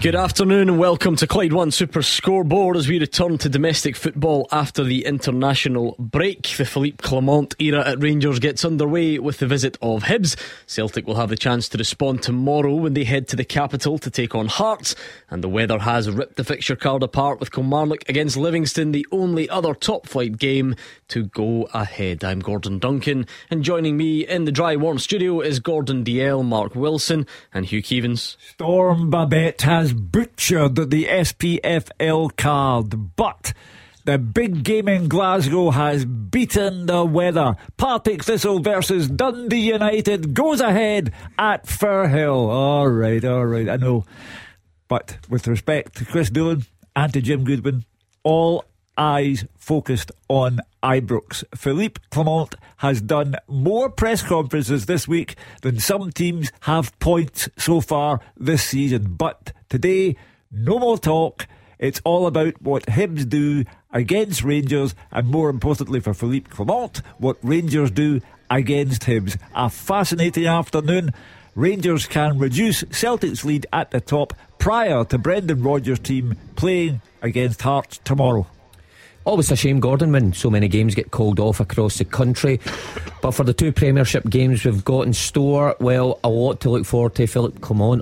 Good afternoon and welcome to Clyde One Super Scoreboard as we return to domestic football after the international break. The Philippe Clement era at Rangers gets underway with the visit of Hibs. Celtic will have the chance to respond tomorrow when they head to the capital to take on Hearts. And the weather has ripped the fixture card apart with Kilmarnock against Livingston, the only other top flight game to go ahead. I'm Gordon Duncan, and joining me in the dry warm studio is Gordon DL, Mark Wilson and Hugh Keevens. Storm Babette has butchered the SPFL card, but the big game in Glasgow has beaten the weather. Partick Thistle versus Dundee United goes ahead at Firhill. Alright, I know, but with respect to Chris Doolan and to Jim Goodwin, all eyes focused on Ibrox. Philippe Clement has done more press conferences this week than some teams have points so far this season, but today, no more talk. It's all about what Hibs do against Rangers, and more importantly for Philippe Clement, what Rangers do against Hibs. A fascinating afternoon. Rangers can reduce Celtic's lead at the top prior to Brendan Rodgers' team playing against Hearts tomorrow. Always a shame, Gordon, when so many games get called off across the country. But for the two Premiership games we've got in store, well, a lot to look forward to. Philippe Clement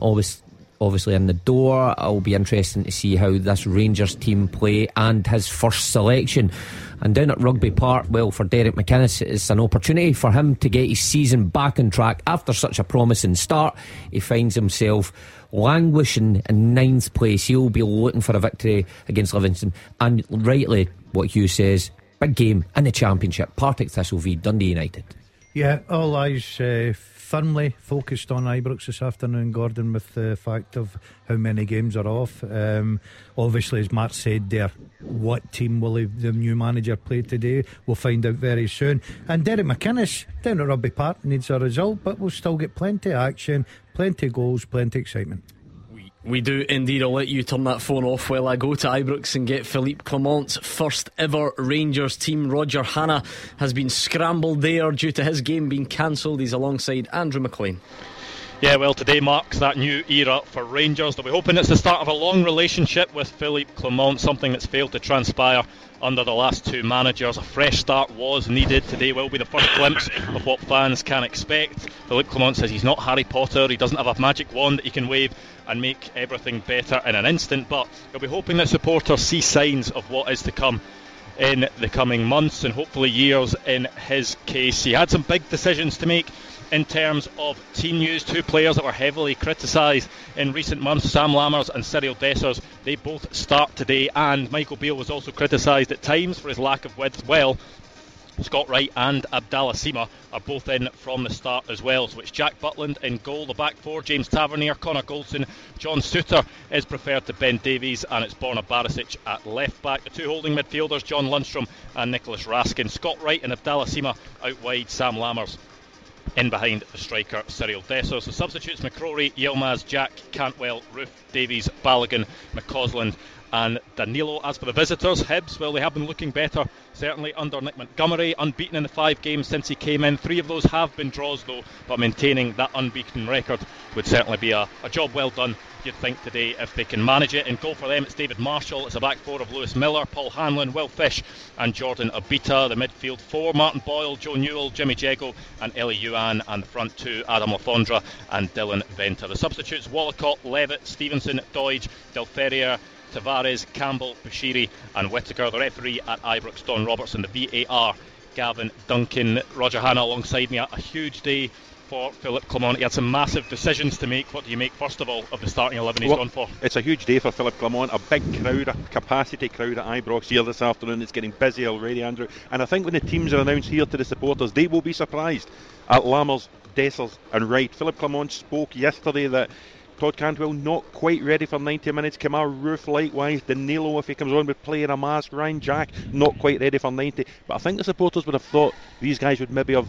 obviously in the door. It'll be interesting to see how this Rangers team play and his first selection. And down at Rugby Park, well, for Derek McInnes, it's an opportunity for him to get his season back on track. After such a promising start, he finds himself languishing in ninth place. He'll be looking for a victory against Livingston, and rightly, what Hugh says, big game in the Championship. Partick Thistle v Dundee United. Yeah, all eyes firmly focused on Ibrox this afternoon, Gordon, with the fact of how many games are off. Obviously, as Mark said there, what team will the new manager play today? We'll find out very soon. And Derek McInnes down at Rugby Park needs a result, but we'll still get plenty of action, plenty of goals, plenty of excitement. We do indeed. I'll let you turn that phone off while I go to Ibrox and get Philippe Clement's first ever Rangers team. Roger Hanna has been scrambled there due to his game being cancelled. He's alongside Andrew McLean. Yeah, well, today marks that new era for Rangers. They'll be hoping it's the start of a long relationship with Philippe Clement, something that's failed to transpire under the last two managers. A fresh start was needed. Today will be the first glimpse of what fans can expect. Philippe Clement says he's not Harry Potter. He doesn't have a magic wand that he can wave and make everything better in an instant, but he'll be hoping that supporters see signs of what is to come in the coming months and hopefully years in his case. He had some big decisions to make in terms of team news. Two players that were heavily criticised in recent months, Sam Lammers and Cyril Dessers, they both start today, and Michael Beale was also criticised at times for his lack of width. Well, Scott Wright and Abdallah Sima are both in from the start as well, so it's Jack Butland in goal, the back four, James Tavernier, Connor Goldson, John Souter is preferred to Ben Davies, and it's Borna Barisic at left back. The two holding midfielders, John Lundstrom and Nicholas Raskin. Scott Wright and Abdallah Sima out wide, Sam Lammers in behind the striker Cyril Dessers. So substitutes: McCrory, Yilmaz, Jack, Cantwell, Roof, Davies, Balogun, McCausland and Danilo. As for the visitors, Hibs, well, they have been looking better, certainly under Nick Montgomery, unbeaten in the 5 games since he came in. 3 of those have been draws though, but maintaining that unbeaten record would certainly be a job well done, you'd think, today if they can manage it. In goal for them, it's David Marshall. It's a back four of Lewis Miller, Paul Hanlon, Will Fish and Jordan Obita. The midfield four, Martin Boyle, Joe Newell, Jimmy Jego and Ellie Yuan, and the front two, Adam Lafondra and Dylan Venter. The substitutes: Wallacott, Levitt, Stevenson, Doidge, Del Ferrier, Tavares, Campbell, Bashiri and Whittaker. The referee at Ibrox, Don Robertson. The VAR, Gavin Duncan. Roger Hanna alongside me. A huge day for Philippe Clement. He had some massive decisions to make. What do you make, first of all, of the starting 11 he's gone for? It's a huge day for Philippe Clement. A big crowd, a capacity crowd at Ibrox here this afternoon. It's getting busy already, Andrew. And I think when the teams are announced here to the supporters, they will be surprised at Lammers, Dessers and Wright. Philippe Clement spoke yesterday that Todd Cantwell not quite ready for 90 minutes. Kamar Roof likewise. Danilo, if he comes on, would play in a mask. Ryan Jack not quite ready for 90. But I think the supporters would have thought these guys would maybe have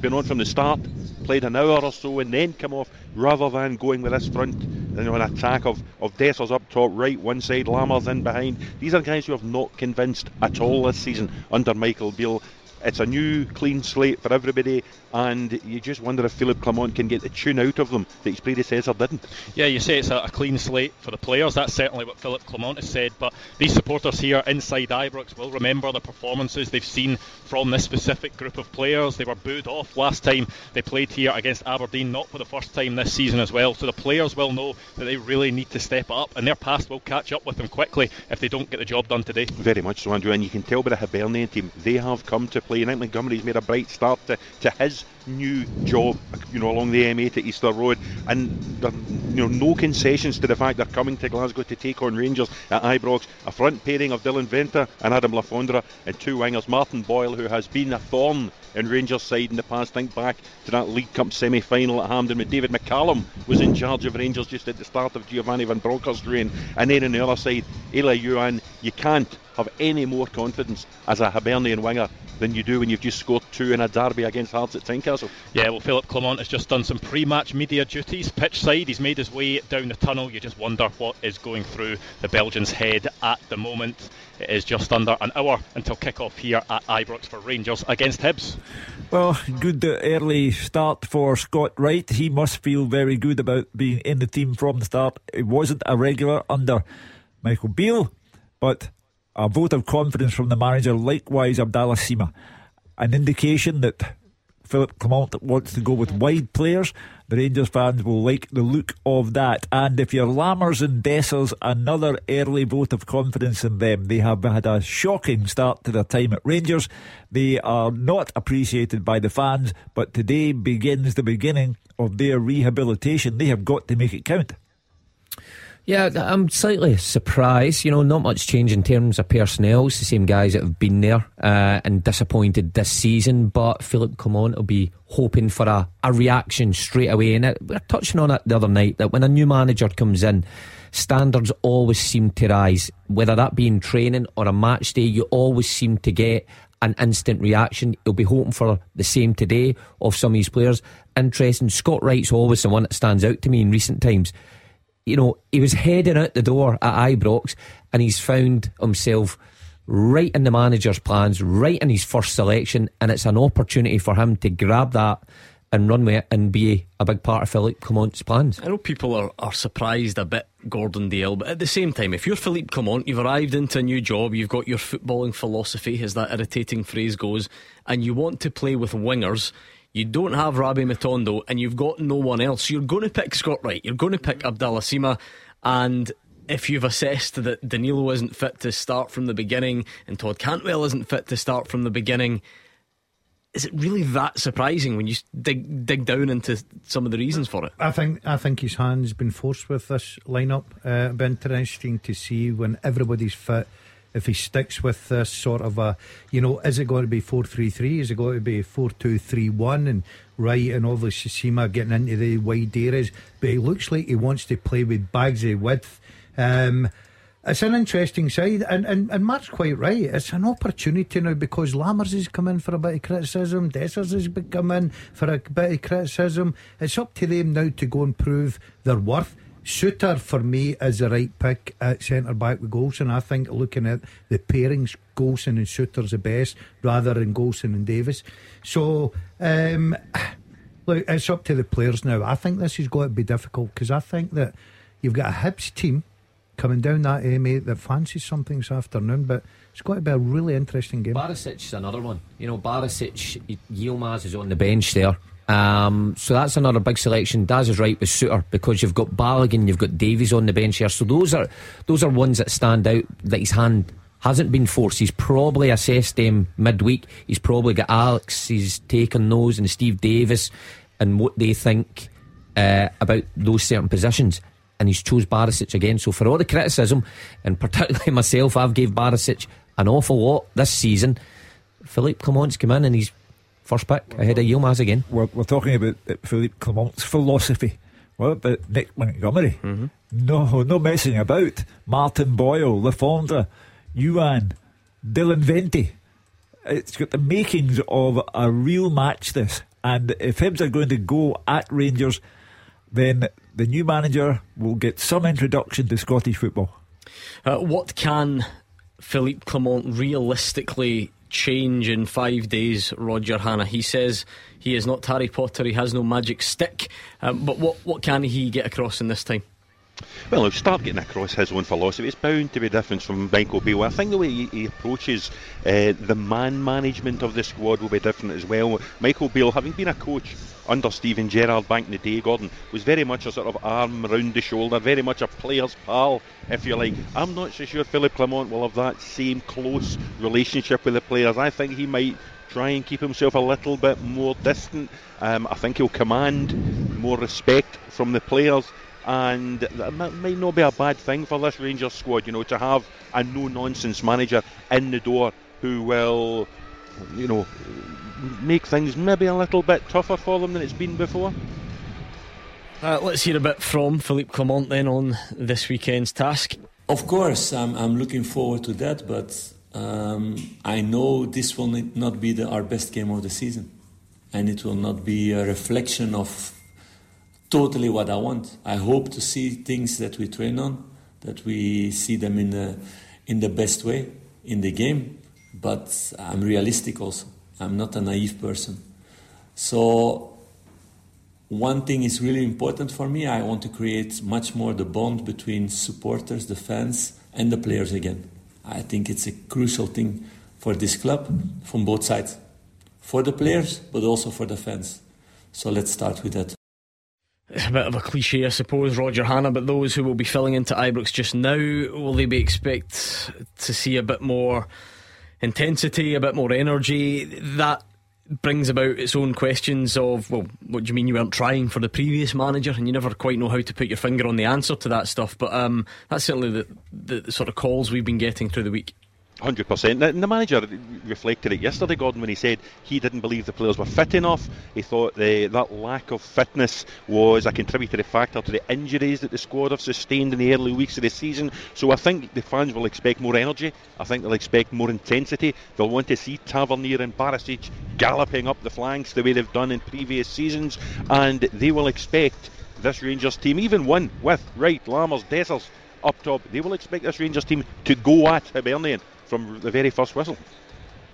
been on from the start, played an hour or so and then come off, rather than going with this front you know, an attack of Dessers up top right one side, Lammers in behind. These are guys who have not convinced at all this season under Michael Beale. It's a new clean slate for everybody, and you just wonder if Philippe Clement can get the tune out of them that his predecessor didn't. Yeah, you say it's a clean slate for the players. That's certainly what Philippe Clement has said, but these supporters here inside Ibrox will remember the performances they've seen from this specific group of players. They were booed off last time they played here against Aberdeen, not for the first time this season as well, so the players will know that they really need to step up, and their past will catch up with them quickly if they don't get the job done today. Very much so, Andrew, and you can tell by the Hibernian team, they have come to play. Nick Montgomery's made a bright start to his new job, you know, along the M8 at Easter Road, and there, you know, no concessions to the fact they're coming to Glasgow to take on Rangers at Ibrox. A front pairing of Dylan Venter and Adam Lafondra, and two wingers, Martin Boyle, who has been a thorn in Rangers' side in the past. Think back to that League Cup semi-final at Hampden when David McCallum was in charge of Rangers just at the start of Giovanni Van Bronckhorst's reign. And then on the other side, Eli Yuan. You can't have any more confidence as a Hibernian winger than you do when you've just scored two in a derby against Hearts at Tynecastle. Yeah, well, Philippe Clement has just done some pre-match media duties pitch side. He's made his way down the tunnel. You just wonder what is going through the Belgian's head at the moment. It is just under an hour until kick-off here at Ibrox for Rangers against Hibs. Well, good early start for Scott Wright. He must feel very good about being in the team from the start. He wasn't a regular under Michael Beale, but a vote of confidence from the manager, likewise Abdallah Sima. An indication that Philippe Clement wants to go with wide players. The Rangers fans will like the look of that. And if you're Lammers and Dessers, another early vote of confidence in them. They have had a shocking start to their time at Rangers. They are not appreciated by the fans, but today begins the beginning of their rehabilitation. They have got to make it count. Yeah, I'm slightly surprised. You know, not much change in terms of personnel. It's the same guys that have been there and disappointed this season. But Philippe Clement will be hoping for a reaction straight away. And we were touching on it the other night, that when a new manager comes in, standards always seem to rise. Whether that be in training or a match day, you always seem to get an instant reaction. He'll be hoping for the same today of some of his players. Interesting. Scott Wright's always the one that stands out to me in recent times. You know, he was heading out the door at Ibrox and he's found himself right in the manager's plans, right in his first selection, and it's an opportunity for him to grab that and run with it and be a big part of Philippe Clement's plans. I know people are surprised a bit, Gordon Dale, but at the same time, if you're Philippe Clement, you've arrived into a new job, you've got your footballing philosophy, as that irritating phrase goes, and you want to play with wingers. You don't have Rabi Matondo and you've got no one else. You're going to pick Scott Wright, you're going to pick Abdallah Sima, and if you've assessed that Danilo isn't fit to start from the beginning and Todd Cantwell isn't fit to start from the beginning, is it really that surprising when you dig down into some of the reasons for it? I think his hand's been forced with this lineup. It'll be interesting to see when everybody's fit. If he sticks with this sort of a, you know, is it going to be 4-3-3? Is it going to be 4-2-3-1? And Wright and obviously Sima getting into the wide areas. But it looks like he wants to play with bags of width. It's an interesting side. And Mark's quite right. It's an opportunity now because Lammers has come in for a bit of criticism. Dessers has come in for a bit of criticism. It's up to them now to go and prove their worth. Suter, for me, is the right pick at centre-back with Golson. I think looking at the pairings, Golson and Suter's the best rather than Golson and Davis. So, look, it's up to the players now. I think this is going to be difficult because I think that you've got a Hibs team coming down that M8 that fancies something this afternoon, but it's going to be a really interesting game. Barisic's another one. You know, Barisic, Yilmaz is on the bench there. So that's another big selection. Daz is right with Suter because you've got Balogun, you've got Davies on the bench here. So those are ones that stand out, that his hand hasn't been forced. He's probably assessed them midweek. He's probably got Alex, he's taken those, and Steve Davis, and what they think about those certain positions. And he's chose Barisic again. So for all the criticism, and particularly myself, I've gave Barisic an awful lot this season. Philippe Clement's come in and he's first pick ahead of Yilmaz again. We're talking about Philippe Clement's philosophy. What about Nick Montgomery? Mm-hmm. No messing about. Martin Boyle, Lafondra, Yuan, Dylan Venti. It's got the makings of a real match, this. And if Hibs are going to go at Rangers, then the new manager will get some introduction to Scottish football. What can Philippe Clement realistically change in 5 days, Roger Hannah? He says he is not Harry Potter, he has no magic stick, but what can he get across in this time? Well, he'll start getting across his own philosophy. It's bound to be different from Michael Beale. I think the way he approaches the man management of the squad will be different as well. Michael Beale, having been a coach under Stephen Gerrard back in the day, Gordon, was very much a sort of arm round the shoulder, very much a player's pal, if you like. I'm not so sure Philippe Clement will have that same close relationship with the players. I think he might try and keep himself a little bit more distant. I think he'll command more respect from the players. And that might not be a bad thing for this Rangers squad, you know, to have a no-nonsense manager in the door who will, you know, make things maybe a little bit tougher for them than it's been before. Let's hear a bit from Philippe Clement then on this weekend's task. Of course, I'm looking forward to that, but I know this will not be our best game of the season, and it will not be a reflection of totally what I want. I hope to see things that we train on, that we see them in the best way in the game. But I'm realistic also. I'm not a naive person. So one thing is really important for me. I want to create much more the bond between supporters, the fans, and the players again. I think it's a crucial thing for this club from both sides, for the players, but also for the fans. So let's start with that. A bit of a cliche, I suppose, Roger Hannah, but those who will be filling into Ibrox just now, will they be expect to see a bit more intensity, a bit more energy? That brings about its own questions of, well, what do you mean you weren't trying for the previous manager? And you never quite know how to put your finger on the answer to that stuff. But that's certainly the sort of calls we've been getting through the week. 100%. And the manager reflected it yesterday, Gordon, when he said he didn't believe the players were fit enough. He thought that lack of fitness was a contributory factor to the injuries that the squad have sustained in the early weeks of the season. So I think the fans will expect more energy. I think they'll expect more intensity. They'll want to see Tavernier and Barisic galloping up the flanks the way they've done in previous seasons. And they will expect this Rangers team, even one with Wright, Lammers, Dessers up top, they will expect this Rangers team to go at Hibernian from the very first whistle.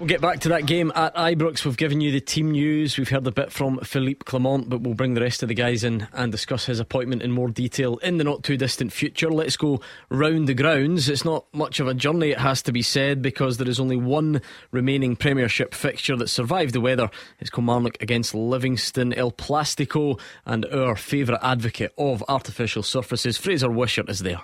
We'll get back to that game at Ibrox. We've given you the team news, we've heard a bit from Philippe Clement, but we'll bring the rest of the guys in and discuss his appointment in more detail in the not too distant future. Let's go round the grounds. It's not much of a journey, it has to be said, because there is only one remaining Premiership fixture that survived the weather. It's Kilmarnock against Livingston, El Plastico, and our favourite advocate of artificial surfaces, Fraser Wishart, is there.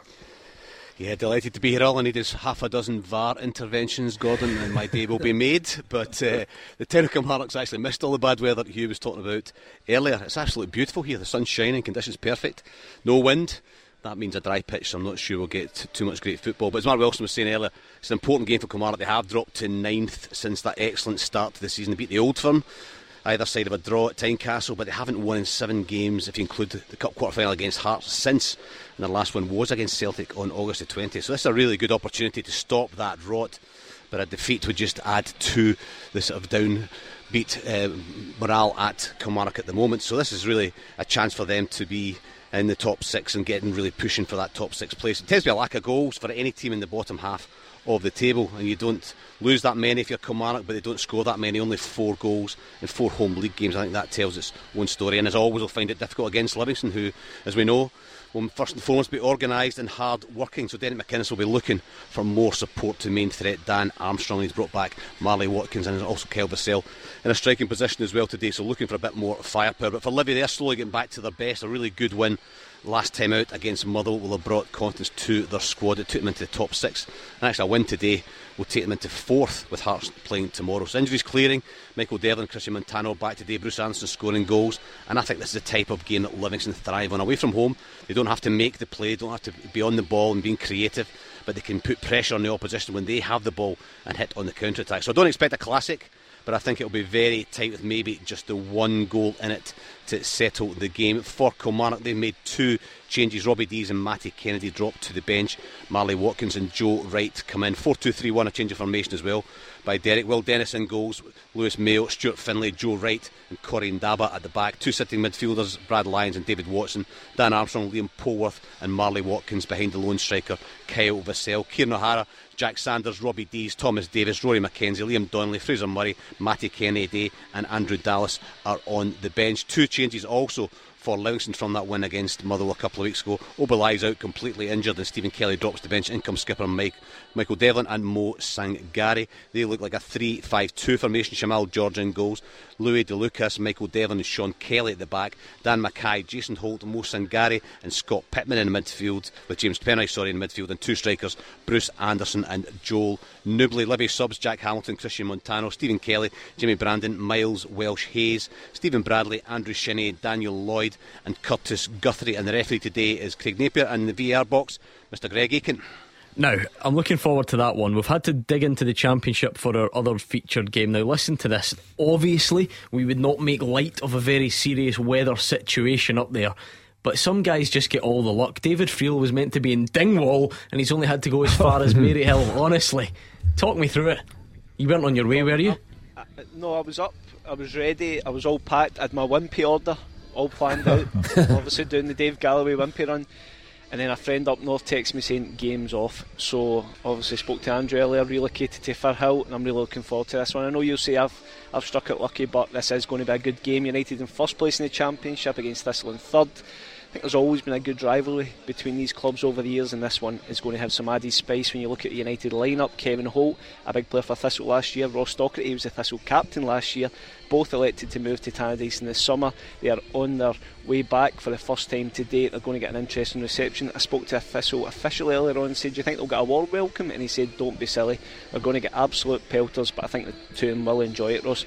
Yeah, delighted to be here. All I need is half a dozen VAR interventions, Gordon, and my day will be made. But the town of Kilmarnock's actually missed all the bad weather that Hugh was talking about earlier. It's absolutely beautiful here. The sun's shining, conditions perfect. No wind. That means a dry pitch, so I'm not sure we'll get too much great football. But as Mark Wilson was saying earlier, it's an important game for Kilmarnock. They have dropped to 9th since that excellent start to the season. They beat the Old Firm, either side of a draw at Tynecastle, but they haven't won in 7 games if you include the cup quarter-final against Hearts since, and their last one was against Celtic on August the 20th. So this is a really good opportunity to stop that rot, but a defeat would just add to the sort of downbeat morale at Kilmarnock at the moment. So this is really a chance for them to be in the top 6 and getting really pushing for that top 6 place. It tends to be a lack of goals for any team in the bottom half of the table, and you don't lose that many if you're Kilmarnock, but they don't score that many. Only 4 goals in 4 home league games. I think that tells its own story, and as always we'll find it difficult against Livingston, who, as we know, will first and foremost be organised and hard working. So Derek McInnes will be looking for more support to main threat Dan Armstrong. He's brought back Marley Watkins and also Kel Vassell in a striking position as well today, so looking for a bit more firepower. But for Livy, they're slowly getting back to their best. A really good win last time out against Motherwell will have brought confidence to their squad. It took them into the top 6, and actually a win today will take them into 4th, with Hearts playing tomorrow. So injuries clearing, Michael Devlin, Christian Montano back today, Bruce Anderson scoring goals, and I think this is the type of game that Livingston thrive on. Away from home, they don't have to make the play, don't have to be on the ball and being creative, but they can put pressure on the opposition when they have the ball and hit on the counter-attack. So I don't expect a classic, but I think it'll be very tight, with maybe just the 1 goal in it to settle the game. For Kilmarnock, they've made 2 changes. Robbie Dees and Matty Kennedy dropped to the bench. Marley Watkins and Joe Wright come in. 4-2-3-1, a change of formation as well by Derek. Will Dennis in goals, Lewis Mayo, Stuart Finlay, Joe Wright and Corey Ndaba at the back. Two sitting midfielders, Brad Lyons and David Watson. Dan Armstrong, Liam Polworth and Marley Watkins behind the lone striker, Kyle Vassell. Kieran O'Hara, Jack Sanders, Robbie Dees, Thomas Davis, Rory McKenzie, Liam Donnelly, Fraser Murray, Matty Kennedy and Andrew Dallas are on the bench. Two changes also for Livingston from that win against Motherwell a couple of weeks ago. Oberlai's out completely injured and Stephen Kelly drops the bench. In comes skipper Michael Devlin and Mo Sangari. They look like a 3-5-2 formation. Shamal George in goals, Louis DeLucas, Michael Devlin and Sean Kelly at the back. Dan Mackay, Jason Holt, Mo Sangari and Scott Pittman in midfield, with James Penry in midfield, and two strikers, Bruce Anderson and Joel Nubley. Libby subs, Jack Hamilton, Christian Montano, Stephen Kelly, Jimmy Brandon, Miles Welsh Hayes, Stephen Bradley, Andrew Shinney, Daniel Lloyd and Curtis Guthrie. And the referee today is Craig Napier, and the VR box, Mr Greg Aiken. Now, I'm looking forward to that one. We've had to dig into the Championship for our other featured game. Now listen to this. Obviously we would not make light of a very serious weather situation up there, but some guys just get all the luck. David Friel was meant to be in Dingwall and he's only had to go as far as Maryhill. Honestly, talk me through it. You weren't on your way, were you? No, I was up, I was ready, I was all packed, I had my wimpy order all planned out, obviously doing the Dave Galloway wimpy run. And then a friend up north texts me saying game's off, so obviously spoke to Andrew earlier, relocated to Firhill, and I'm really looking forward to this one. I know you'll say I've struck it lucky, but this is going to be a good game. United in first place in the Championship against Thistle in third. I think there's always been a good rivalry between these clubs over the years, and this one is going to have some added spice when you look at the United lineup. Kevin Holt, a big player for Thistle last year. Ross Docherty, he was the Thistle captain last year. Both elected to move to Tannadice in the summer. They are on their way back for the first time today. They're going to get an interesting reception. I spoke to a Thistle official earlier on and said, do you think they'll get a warm welcome? And he said, don't be silly, they're going to get absolute pelters, but I think the two of them will enjoy it, Ross.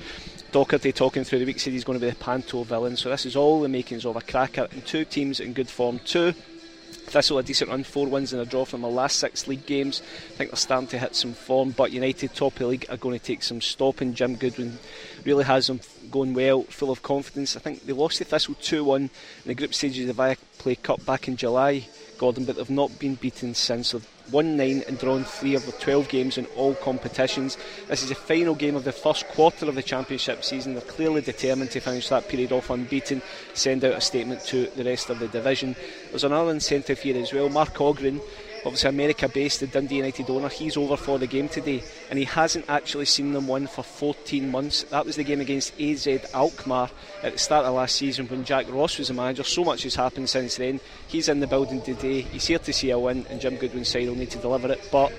Docherty, talking through the week, said he's going to be the panto villain. So this is all the makings of a cracker, and two teams in good form too. Thistle a decent run, 4 wins and a draw from their last 6 league games. I think they're starting to hit some form, but United, top of the league, are going to take some stopping. Jim Goodwin really has them going well, full of confidence. I think they lost to Thistle 2-1 in the group stages of the Viaplay Cup back in July, Gordon, but they've not been beaten since. They've won 9 and drawn 3 of the 12 games in all competitions. This is the final game of the first quarter of the Championship season. They're clearly determined to finish that period off unbeaten, send out a statement to the rest of the division. There's another incentive here as well. Mark Ogren, obviously America based, the Dundee United owner, he's over for the game today, and he hasn't actually seen them win for 14 months. That was the game against AZ Alkmaar at the start of last season when Jack Ross was the manager. So much has happened since then. He's in the building today, he's here to see a win, and Jim Goodwin's side will need to deliver it. But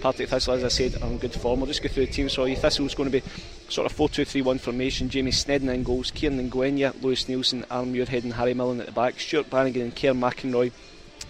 Partick Thistle, as I said, are in good form. I'll just go through the team. So Thistle's going to be sort of 4-2-3-1 formation. Jamie Snedden in goals, Kieran Ngwenya, Lewis Nielsen, Alan Muirhead and Harry Millen at the back. Stuart Bannigan and Kerr McInroy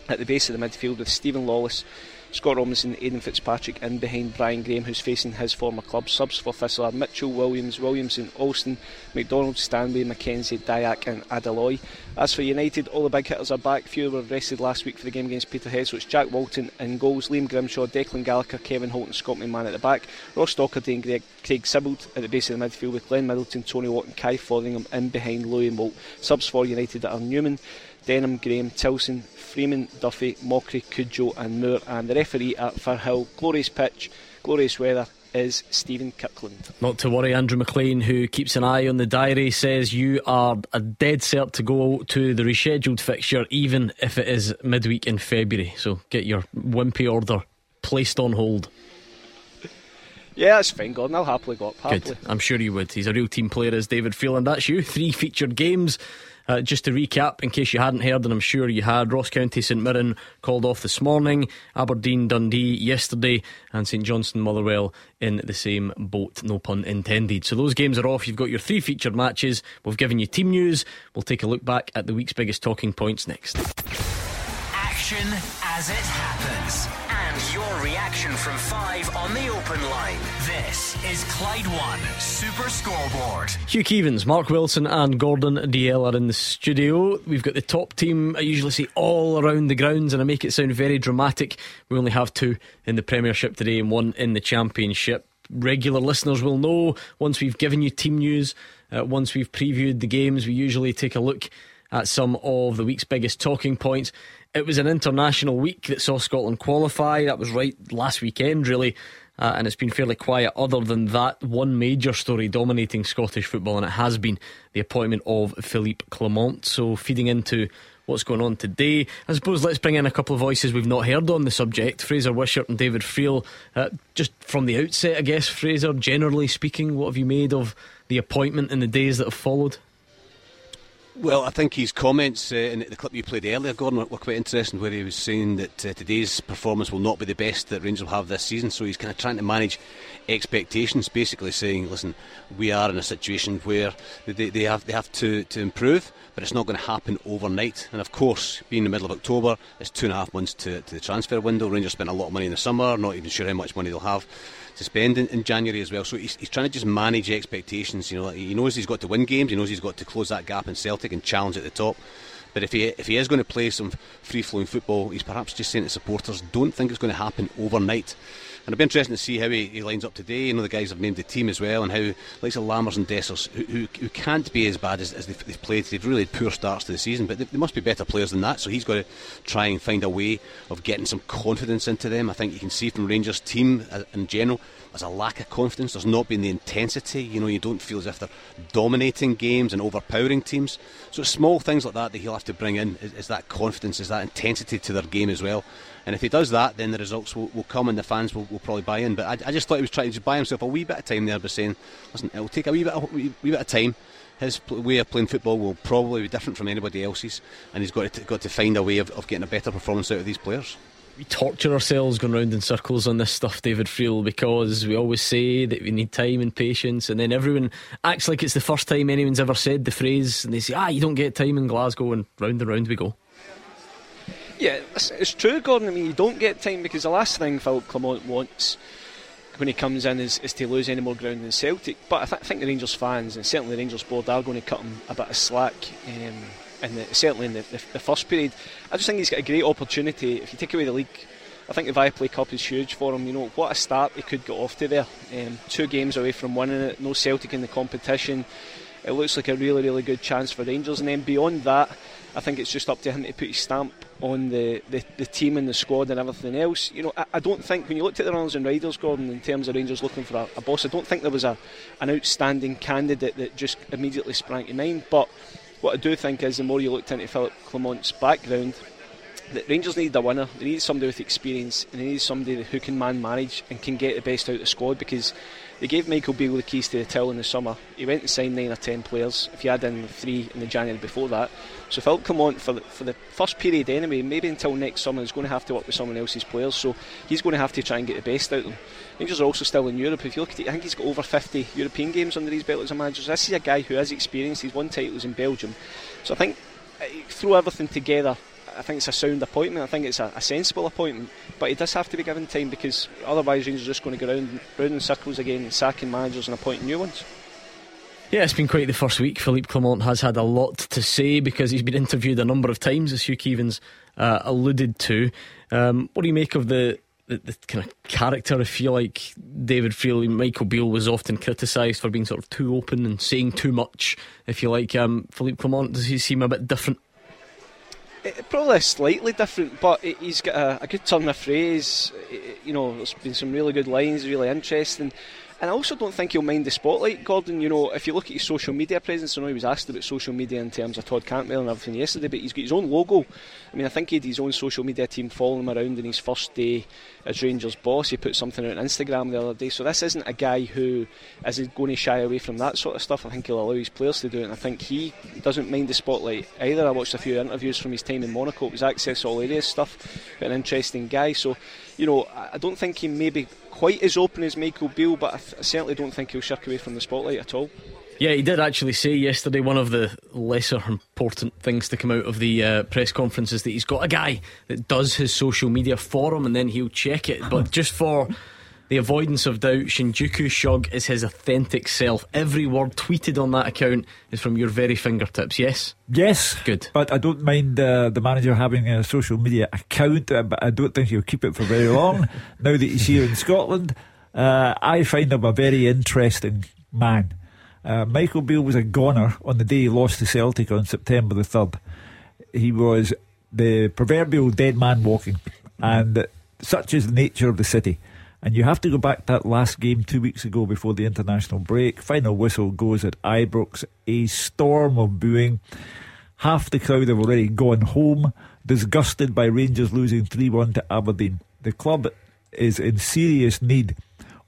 at the base of the midfield, with Stephen Lawless, Scott Robinson, Aidan Fitzpatrick in behind Brian Graham, who's facing his former club. Subs for Thistle are Mitchell, Williams, Williamson, Alston, McDonald, Stanley, McKenzie, Dyack and Adeloy. As for United, all the big hitters are back. Few were rested last week for the game against Peterhead, so it's Jack Walton in goals, Liam Grimshaw, Declan Gallagher, Kevin Holt and Scott McMahon at the back. Ross Docherty and Craig Sibbald at the base of the midfield, with Glenn Middleton, Tony Watt and Kai Fotheringham in behind Louis Moult. Subs for United are Newman, Denham, Graham, Tilson, Freeman, Duffy, Mockery, Cujo and Moore. And the referee at Firhill, glorious pitch, glorious weather, is Stephen Kirkland. Not to worry. Andrew McLean, who keeps an eye on the diary, says you are a dead cert to go to the rescheduled fixture, even if it is midweek in February. So get your wimpy order placed on hold. Yeah, that's fine, Gordon, I'll happily go up. Good, I'm sure you would. He's a real team player, as David Freeland. That's you. 3 featured games. Just to recap, in case you hadn't heard, and I'm sure you had, Ross County, St Mirren called off this morning, Aberdeen, Dundee yesterday, and St Johnstone, Motherwell in the same boat, no pun intended. So those games are off. You've got your 3 featured matches. We've given you team news. We'll take a look back at the week's biggest talking points next. Action as it happens, and your reaction from 5 on the open line. This is Clyde One Super Scoreboard. Hugh Keevans, Mark Wilson and Gordon DL are in the studio. We've got the top team. I usually say all around the grounds, and I make it sound very dramatic. We only have 2 in the Premiership today and 1 in the Championship. Regular listeners will know, once we've given you team news, once we've previewed the games, we usually take a look at some of the week's biggest talking points. It was an international week that saw Scotland qualify. That was right last weekend, really. And it's been fairly quiet other than that one major story dominating Scottish football, and it has been the appointment of Philippe Clement. So feeding into what's going on today, I suppose let's bring in a couple of voices we've not heard on the subject. Fraser Wishart and David Friel. Just from the outset, I guess, Fraser, generally speaking, what have you made of the appointment in the days that have followed? Well, I think his comments in the clip you played earlier, Gordon, were quite interesting, where he was saying that today's performance will not be the best that Rangers will have this season. So he's kind of trying to manage expectations, basically saying, listen, we are in a situation where they have to improve, but it's not going to happen overnight. And of course, being the middle of October, it's 2.5 months to the transfer window. Rangers spent a lot of money in the summer, not even sure how much money they'll have to spend in January as well. So he's trying to just manage expectations. You know, he knows he's got to win games, he knows he's got to close that gap in Celtic and challenge at the top. But if he is going to play some free-flowing football, he's perhaps just saying to supporters, don't think it's going to happen overnight. And it'll be interesting to see how he lines up today. You know, the guys have named the team as well, and how likes of Lammers and Dessers, who can't be as bad as they've played. They've really had poor starts to the season, but they must be better players than that. So he's got to try and find a way of getting some confidence into them. I think you can see from Rangers' team in general, there's a lack of confidence. There's not been the intensity. You know, you don't feel as if they're dominating games and overpowering teams. So it's small things like that that he'll have to bring in, is that confidence, is that intensity to their game as well. And if he does that, then the results will come and the fans will probably buy in. But I just thought he was trying to buy himself a wee bit of time there by saying, listen, it'll take a wee bit of time. His way of playing football will probably be different from anybody else's, and he's got to find a way of getting a better performance out of these players. We torture ourselves going round in circles on this stuff, David Friel, because we always say that we need time and patience, and then everyone acts like it's the first time anyone's ever said the phrase, and they say, you don't get time in Glasgow, and round we go. Yeah, it's true, Gordon. I mean, you don't get time, because the last thing Philippe Clement wants when he comes in is to lose any more ground than Celtic. But I think the Rangers fans, and certainly the Rangers board, are going to cut him a bit of slack, certainly in the first period. I just think he's got a great opportunity. If you take away the league, I think the Viaplay Cup is huge for him. You know, what a start he could get off to there. 2 games away from winning it, no Celtic in the competition. It looks like a really, really good chance for Rangers. And then beyond that, I think it's just up to him to put his stamp on the team and the squad and everything else. You know, I don't think, when you looked at the runners and riders, Gordon, in terms of Rangers looking for a boss, I don't think there was an outstanding candidate that just immediately sprang to mind. But what I do think is, the more you looked into Philippe Clement's background, that Rangers need a winner. They need somebody with experience, and they need somebody who can manage and can get the best out of the squad, because they gave Michael Beale the keys to the till in the summer. He went and signed 9 or 10 players, if you add in 3 in the January before that. So Philippe Clement, for the first period anyway, maybe until next summer, is going to have to work with someone else's players, so he's going to have to try and get the best out of them. Rangers are also still in Europe. If you look at it, I think he's got over 50 European games under his belt as a manager. So this is a guy who has experience. He's won titles in Belgium. So I think, throw everything together, I think it's a sound appointment. I think it's a sensible appointment, but he does have to be given time, because otherwise Rangers are just going to go round in circles again and sacking managers and appointing new ones. Yeah, it's been quite the first week. Philippe Clement has had a lot to say, because he's been interviewed a number of times, as Hugh Keevans alluded to. What do you make of the kind of character, if you like, David Friel? Michael Beale was often criticised for being sort of too open and saying too much, if you like. Philippe Clement, does he seem a bit different? Probably slightly different, but he's got a good turn of phrase. You know, there's been some really good lines, really interesting. And I also don't think he'll mind the spotlight, Gordon. You know, if you look at his social media presence, I know he was asked about social media in terms of Todd Cantwell and everything yesterday, but he's got his own logo. I mean, I think he had his own social media team following him around in his first day as Rangers boss. He put something out on Instagram the other day. So this isn't a guy who is going to shy away from that sort of stuff. I think he'll allow his players to do it, and I think he doesn't mind the spotlight either. I watched a few interviews from his time in Monaco. It was access all areas stuff, but an interesting guy. So, you know, I don't think he maybe quite as open as Michael Beale, but I certainly don't think he'll shirk away from the spotlight at all. Yeah, he did actually say yesterday, one of the lesser important things to come out of the press conference is that he's got a guy that does his social media for him, and then he'll check it. But just for the avoidance of doubt, Shinjuku Shug is his authentic self. Every word tweeted on that account is from your very fingertips, yes? Yes. Good. But I don't mind the manager having a social media account, but I don't think he'll keep it for very long now that he's here in Scotland. I find him a very interesting man. Michael Beale was a goner on the day he lost to Celtic on September the 3rd. He was the proverbial dead man walking, and such is the nature of the city. And you have to go back to that last game 2 weeks ago before the international break. Final whistle goes at Ibrox. A storm of booing. Half the crowd have already gone home, disgusted by Rangers losing 3-1 to Aberdeen. The club is in serious need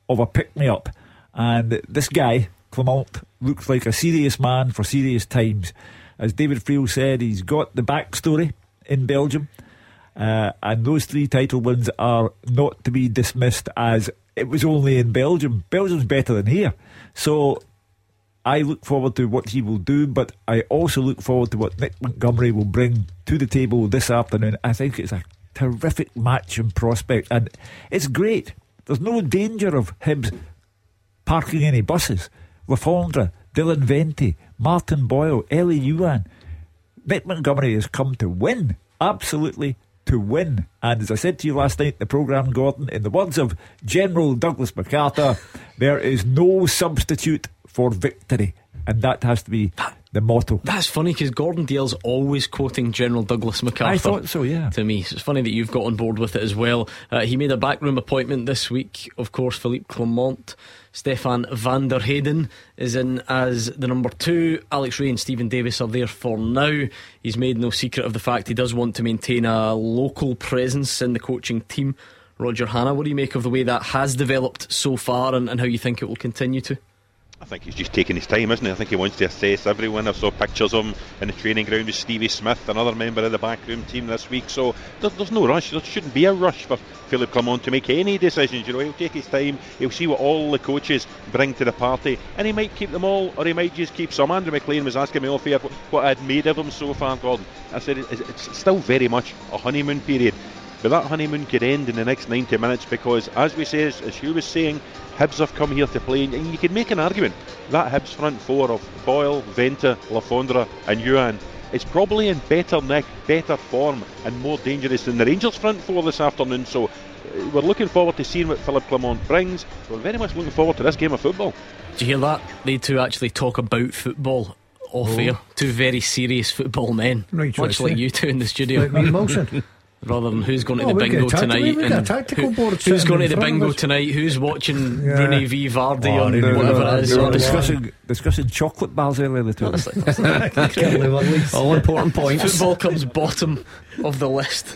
of a pick-me-up. And this guy, Clement, looks like a serious man for serious times. As David Friel said, he's got the backstory in Belgium. And those three title wins are not to be dismissed as it was only in Belgium. Belgium's better than here. So I look forward to what he will do, but I also look forward to what Nick Montgomery will bring to the table this afternoon. I think it's a terrific match in prospect, and it's great. There's no danger of Hibs parking any buses. Lafondra, Dylan Venti, Martin Boyle, Ellie Ewan. Nick Montgomery has come to win. Absolutely to win. And as I said to you last night in the programme, Gordon, in the words of General Douglas MacArthur, there is no substitute for victory, and that has to be the motto. That's funny because Gordon Dale's always quoting General Douglas MacArthur. I thought so, yeah. To me, so it's funny that you've got on board with it as well. He made a backroom appointment this week. Of course, Philippe Clement, Stefan van der Heijden is in as the number 2. Alex Ray and Stephen Davis are there for now. He's made no secret of the fact he does want to maintain a local presence in the coaching team. Roger Hannah, what do you make of the way that has developed so far, and how you think it will continue to? I think he's just taking his time, isn't he? I think he wants to assess everyone. I saw pictures of him in the training ground with Stevie Smith, another member of the backroom team this week. So there's no rush. There shouldn't be a rush for Philippe Clement to make any decisions. You know, he'll take his time. He'll see what all the coaches bring to the party, and he might keep them all, or he might just keep some. Andrew McLean was asking me off air what I'd made of him so far, Gordon. I said it's still very much a honeymoon period, but that honeymoon could end in the next 90 minutes because, as we say, as Hugh was saying, Hibs have come here to play, and you can make an argument that Hibs front four of Boyle, Venta, Lafondra and Ewan is probably in better nick, better form and more dangerous than the Rangers front four this afternoon. So we're looking forward to seeing what Philippe Clement brings. We're very much looking forward to this game of football. Do you hear that? They two actually talk about football off air. Two very serious football men, right, much like you two in the studio. Like me, Molson. Rather than who's going to the bingo tonight, who's going to the bingo tonight, who's watching Rooney v Vardy or whatever it is. Discussing chocolate bars earlier the time. That's all important points. Football comes bottom of the list.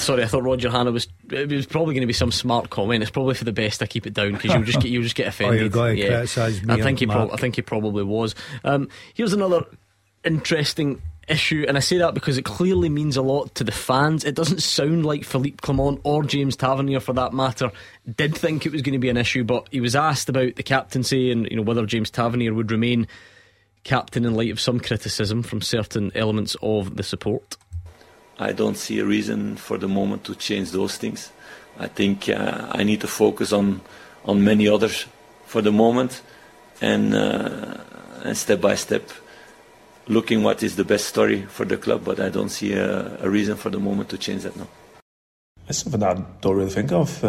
Sorry, I thought Roger Hannah was. It was probably going to be some smart comment. It's probably for the best I keep it down because you'll just get offended. Oh, you're going to criticise me. I think he probably was. Here's another interesting issue, and I say that because it clearly means a lot to the fans. It doesn't sound like Philippe Clement or James Tavernier, for that matter, did think it was going to be an issue, but he was asked about the captaincy and, you know, whether James Tavernier would remain captain in light of some criticism from certain elements of the support. I don't see a reason for the moment to change those things. I think I need to focus on many others for the moment, and step by step looking what is the best story for the club, but I don't see a reason for the moment to change that now. It's something that I don't really think of.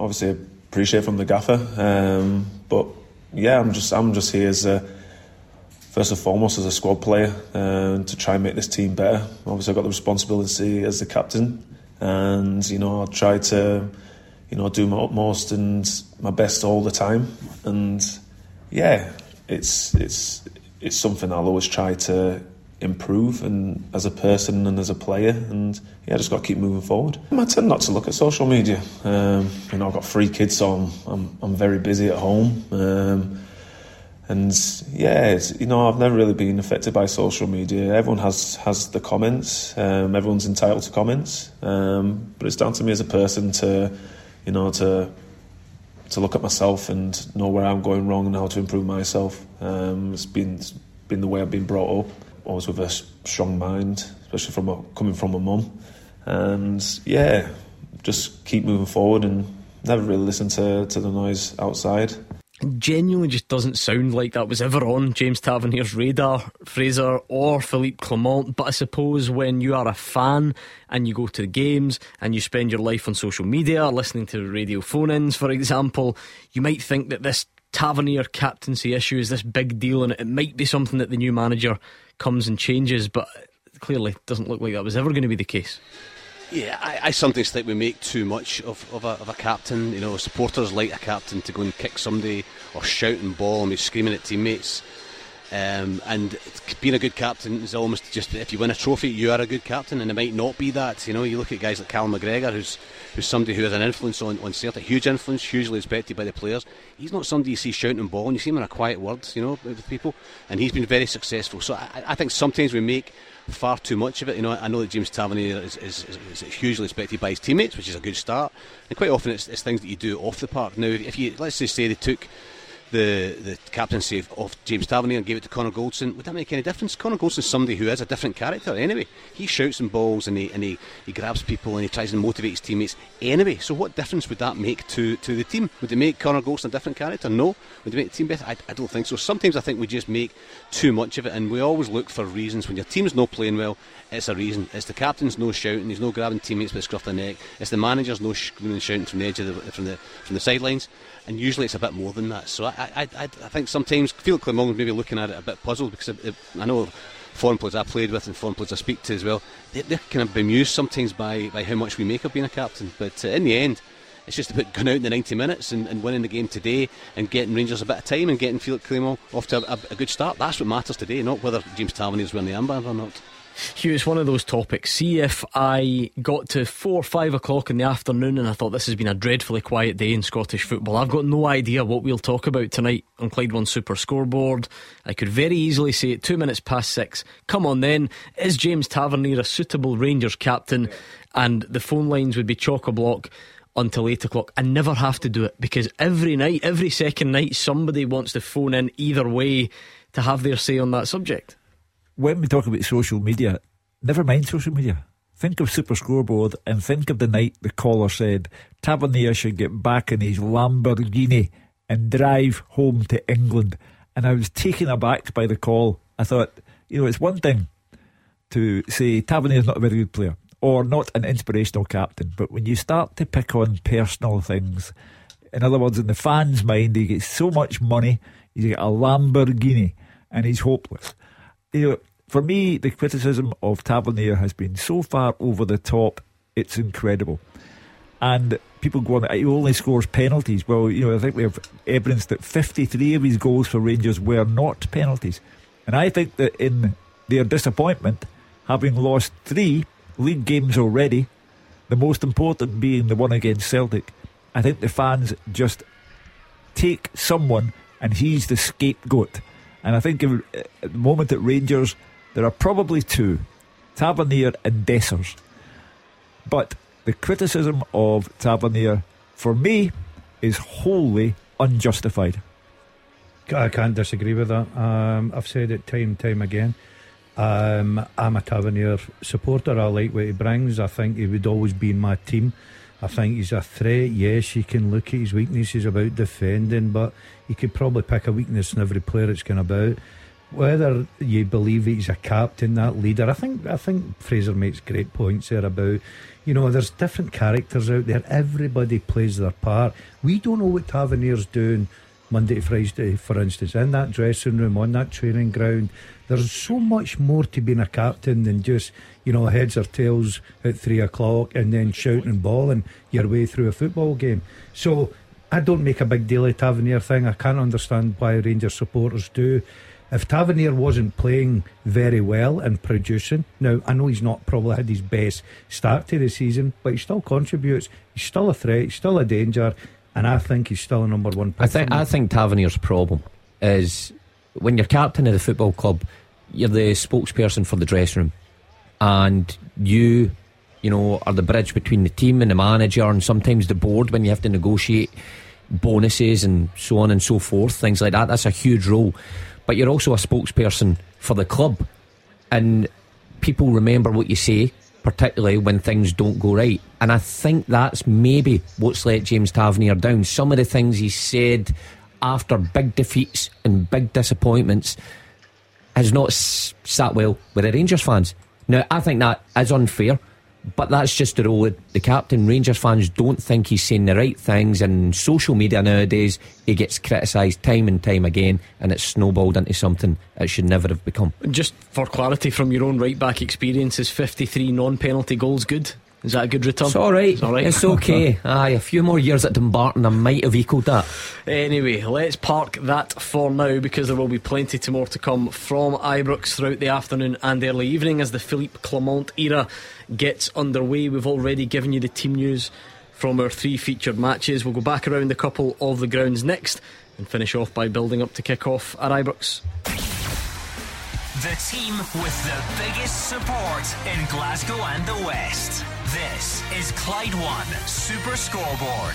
Obviously, appreciate from the gaffer, but yeah, I'm just here as first and foremost as a squad player to try and make this team better. Obviously, I've got the responsibility as the captain, and you know, I try to, you know, do my utmost and my best all the time, and yeah, it's something I'll always try to improve, and as a person and as a player, and yeah, I just got to keep moving forward. I tend not to look at social media. You know, I've got 3 kids, so I'm very busy at home, and yeah, it's, you know, I've never really been affected by social media. Everyone has the comments. Everyone's entitled to comments, but it's down to me as a person to, you know, to look at myself and know where I'm going wrong and how to improve myself. It's been the way I've been brought up, always with a strong mind, especially coming from a mum. And yeah, just keep moving forward and never really listen to the noise outside. Genuinely just doesn't sound like that was ever on James Tavernier's radar, Fraser or Philippe Clement. But I suppose when you are a fan and you go to the games and you spend your life on social media, listening to radio phone-ins, for example, you might think that this Tavernier captaincy issue is this big deal, and it might be something that the new manager comes and changes, but clearly doesn't look like that was ever going to be the case. Yeah, I sometimes think we make too much of a captain. You know, supporters like a captain to go and kick somebody or shout and bawl and be screaming at teammates. And being a good captain is almost just, if you win a trophy, you are a good captain, and it might not be that. You know, you look at guys like Callum McGregor, who's somebody who has an influence on Celtic, huge influence, hugely respected by the players. He's not somebody you see shouting and bawling. You see him in a quiet word, you know, with people, and he's been very successful. So I think sometimes we make far too much of it. You know, I know that James Tavernier is hugely respected by his teammates, which is a good start, and quite often it's things that you do off the park. Now, if you, let's just say they took the captaincy of James Tavernier and gave it to Conor Goldson, would that make any difference? Conor Goldson's somebody who is a different character anyway. He shouts and bawls, and he grabs people, and he tries to motivate his teammates anyway. So what difference would that make to the team? Would it make Conor Goldson a different character? No. Would it make the team better? I don't think so. Sometimes I think we just make too much of it, and we always look for reasons. When your team's not playing well, it's a reason. It's the captain's no shouting, he's no grabbing teammates by the scruff of the neck. It's the manager's no screaming and shouting from the edge of from the sidelines. And usually it's a bit more than that. So I think sometimes Philippe Clement is maybe looking at it a bit puzzled, because I know foreign players I played with and foreign players I speak to as well, they're kind of bemused sometimes by how much we make of being a captain. But in the end, it's just about going out in the 90 minutes and winning the game today and getting Rangers a bit of time and getting Philippe Clement off to a good start. That's what matters today, not whether James Tavernier's wearing the armband or not. Hugh, it's one of those topics. See, if I got to 4 or 5 o'clock in the afternoon and I thought this has been a dreadfully quiet day in Scottish football, I've got no idea what we'll talk about tonight on Clyde One Super Scoreboard. I could very easily say at 6:02, come on then, is James Tavernier a suitable Rangers captain? And the phone lines would be chock-a-block until 8 o'clock. I never have to do it, because every night, every second night, somebody wants to phone in either way to have their say on that subject. When we talk about social media, never mind social media, think of Super Scoreboard and think of the night the caller said Tavernier should get back in his Lamborghini and drive home to England. And I was taken aback by the call. I thought, you know, it's one thing to say Tavernier's not a very good player or not an inspirational captain, but when you start to pick on personal things, in other words, in the fans' mind, he gets so much money, he's got a Lamborghini and he's hopeless. You know, for me, the criticism of Tavernier has been so far over the top, it's incredible. And people go on, he only scores penalties. Well, you know, I think we have evidence that 53 of his goals for Rangers were not penalties. And I think that in their disappointment, having lost 3 league games already, the most important being the one against Celtic, I think the fans just take someone and he's the scapegoat. And I think at the moment at Rangers, there are probably 2, Tavernier and Dessers. But the criticism of Tavernier, for me, is wholly unjustified. I can't disagree with that. I've said it time and time again. I'm a Tavernier supporter. I like what he brings. I think he would always be in my team. I think he's a threat. Yes, you can look at his weaknesses about defending, but you could probably pick a weakness in every player that's going about. Whether you believe he's a captain, that leader, I think Fraser makes great points there about, you know, there's different characters out there. Everybody plays their part. We don't know what Tavernier's doing Monday to Friday, for instance, in that dressing room, on that training ground. There's so much more to being a captain than just, you know, heads or tails at 3 o'clock and then shouting and bawling your way through a football game. So I don't make a big deal of Tavernier thing. I can't understand why Rangers supporters do. If Tavernier wasn't playing very well and producing, now I know he's not probably had his best start to the season, but he still contributes. He's still a threat, he's still a danger, and I think he's still a number one person. I think Tavernier's problem is when you're captain of the football club, you're the spokesperson for the dressing room, and you know, are the bridge between the team and the manager, and sometimes the board when you have to negotiate bonuses and so on and so forth, things like that. That's a huge role, but you're also a spokesperson for the club, and people remember what you say, particularly when things don't go right. And I think that's maybe what's let James Tavernier down. Some of the things he said after big defeats and big disappointments has not sat well with the Rangers fans. Now, I think that is unfair. But that's just the role of the captain. Rangers fans don't think he's saying the right things, and social media nowadays, he gets criticised time and time again, and it's snowballed into something it should never have become. Just for clarity, from your own right-back experience, is 53 non-penalty goals good? Is that a good return? It's alright, it's okay. Aye, a few more years at Dumbarton I might have equalled that. Anyway, let's park that for now, because there will be plenty more to come from Ibrox throughout the afternoon and early evening as the Philippe Clement era gets underway. We've already given you the team news from our three featured matches. We'll go back around a couple of the grounds next and finish off by building up to kick off at Ibrox. The team with the biggest support in Glasgow and the West. This is Clyde One Super Scoreboard.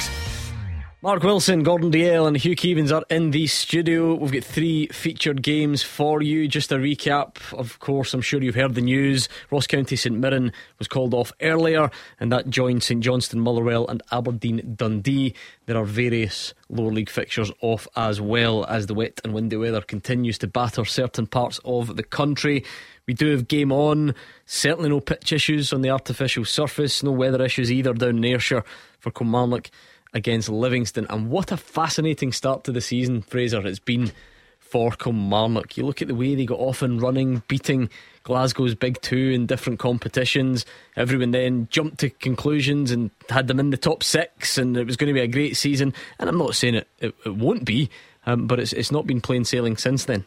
Mark Wilson, Gordon DL and Hugh Keevens are in the studio. We've got three featured games for you. Just a recap, of course, I'm sure you've heard the news. Ross County St Mirren was called off earlier, and that joined St Johnstone Motherwell and Aberdeen Dundee. There are various lower league fixtures off as well, as the wet and windy weather continues to batter certain parts of the country. We do have game on. Certainly no pitch issues on the artificial surface, no weather issues either down in Ayrshire for Kilmarnock against Livingston. And what a fascinating start to the season, Fraser, it's been for Kilmarnock. You look at the way they got off and running, beating Glasgow's Big Two in different competitions. Everyone then jumped to conclusions and had them in the top six, and it was going to be a great season. And I'm not saying it won't be, but it's not been plain sailing since then.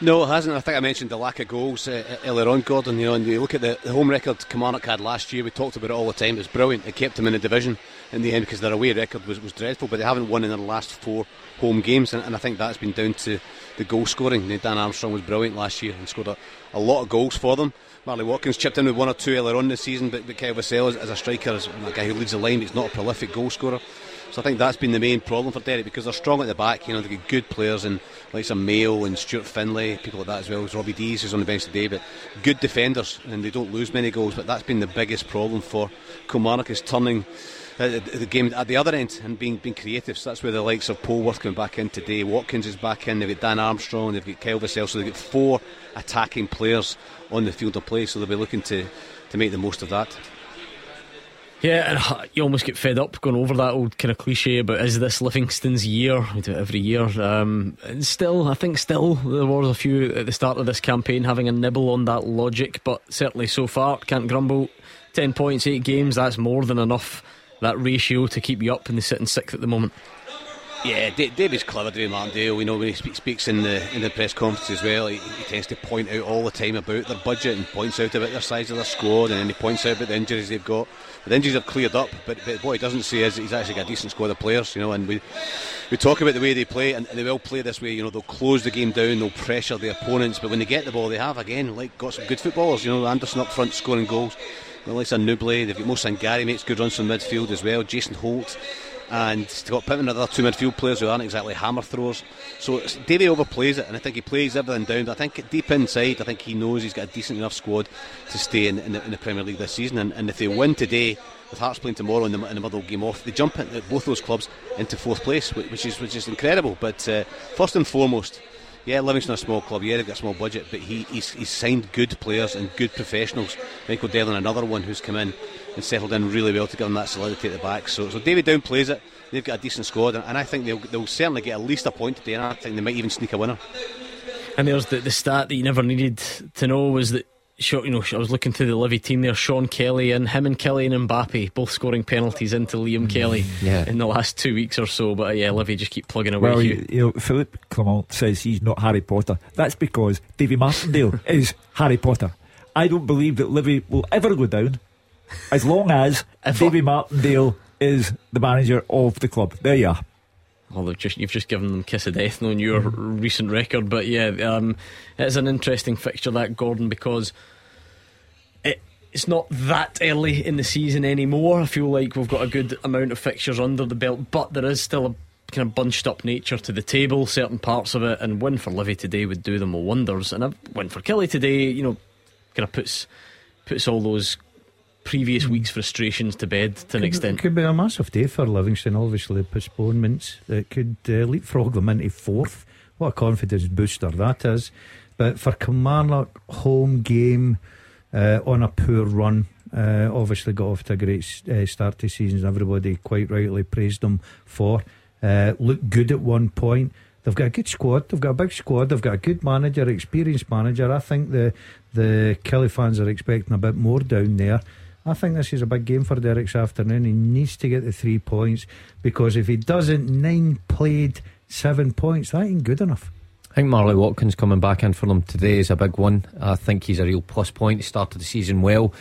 No, it hasn't. I think I mentioned the lack of goals earlier on, Gordon. You know, and you look at the home record Kilmarnock had last year. We talked about it all the time. It was brilliant. It kept them in the division in the end, because their away record was dreadful, but they haven't won in their last four home games, and I think that's been down to the goal scoring. Dan Armstrong was brilliant last year and scored a lot of goals for them. Marley Watkins chipped in with one or two earlier on this season, but Kyle Vassell as a striker is a guy who leads the line, but he's not a prolific goal scorer. So I think that's been the main problem for Derek, because they're strong at the back. You know, they've got good players in like some Mayo and Stuart Finlay, people like that as well as Robbie Dees, who's on the bench today, but good defenders, and they don't lose many goals. But that's been the biggest problem for Kilmarnock, is turning the game at the other end and being creative. So that's where the likes of Polworth coming back in today, Watkins is back in, they've got Dan Armstrong, they've got Kyle Vassell, so they've got four attacking players on the field of play, so they'll be looking to make the most of that. Yeah, and you almost get fed up going over that old kind of cliche about, is this Livingston's year? We do it every year. And still, there was a few at the start of this campaign having a nibble on that logic, but certainly so far, can't grumble. 10 points, 8 games, that's more than enough, that ratio, to keep you up, and they sit in sixth at the moment. Yeah, David's clever, David Martindale. We know when he speaks in the press conference as well, he tends to point out all the time about their budget, and points out about their size of their squad, and then he points out about the injuries they've got. The injuries have cleared up, but what he doesn't say is he's actually got a decent squad of players, you know. And we talk about the way they play, and they will play this way. You know, they'll close the game down, they'll pressure the opponents, but when they get the ball, they have again got some good footballers. You know, Anderson up front scoring goals. Lisa Nubley, they've got Mo Sangari, makes good runs from midfield as well. Jason Holt. And they've got Pittman and other two midfield players who aren't exactly hammer throwers. So Davey overplays it, and I think he plays everything down. But I think deep inside, I think he knows he's got a decent enough squad to stay in the Premier League this season. And if they win today, with Hearts playing tomorrow in the Motherwell game off, they jump both those clubs into fourth place, which is incredible. But first and foremost, yeah, Livingston are a small club, yeah, they've got a small budget, but he's signed good players and good professionals. Michael Devlin, another one who's come in and settled in really well to give them that solidity at the back. So David Down plays it, they've got a decent squad, and I think they'll certainly get at least a point today, and I think they might even sneak a winner. And there's the stat that you never needed to know, was that, you know, I was looking through the Livy team there, Sean Kelly, and him and Kelly and Mbappe both scoring penalties into Liam Kelly in the last 2 weeks or so. But yeah, Livy just keep plugging away. Well, you know, Philippe Clement says he's not Harry Potter. That's because Davy Martindale is Harry Potter. I don't believe that Livy will ever go down as long as Davy Martindale is the manager of the club. There you are. Well, you've just given them kiss of death, knowing your recent record. But yeah, it's an interesting fixture, that, Gordon, because it's not that early in the season anymore. I feel like we've got a good amount of fixtures under the belt, but there is still a kind of bunched up nature to the table, certain parts of it, and win for Livy today would do them all wonders, and a win for Kelly today, you know, kind of puts all those previous weeks' frustrations to bed to an extent. It could be a massive day for Livingston. Obviously the postponements, it could leapfrog them into fourth. What a confidence booster that is. But for Kilmarnock, home game, on a poor run, Obviously got off to a great start to the season, everybody quite rightly praised them for. Looked good at one point. They've got a good squad, they've got a big squad, they've got a good manager, experienced manager. I think the Kelly fans are expecting a bit more down there. I think this is a big game for Derek's afternoon. He needs to get the 3 points, because if he doesn't, 9 played, 7 points, that ain't good enough. I think Marley Watkins coming back in for them today is a big one. I think he's a real plus point. He started the season well,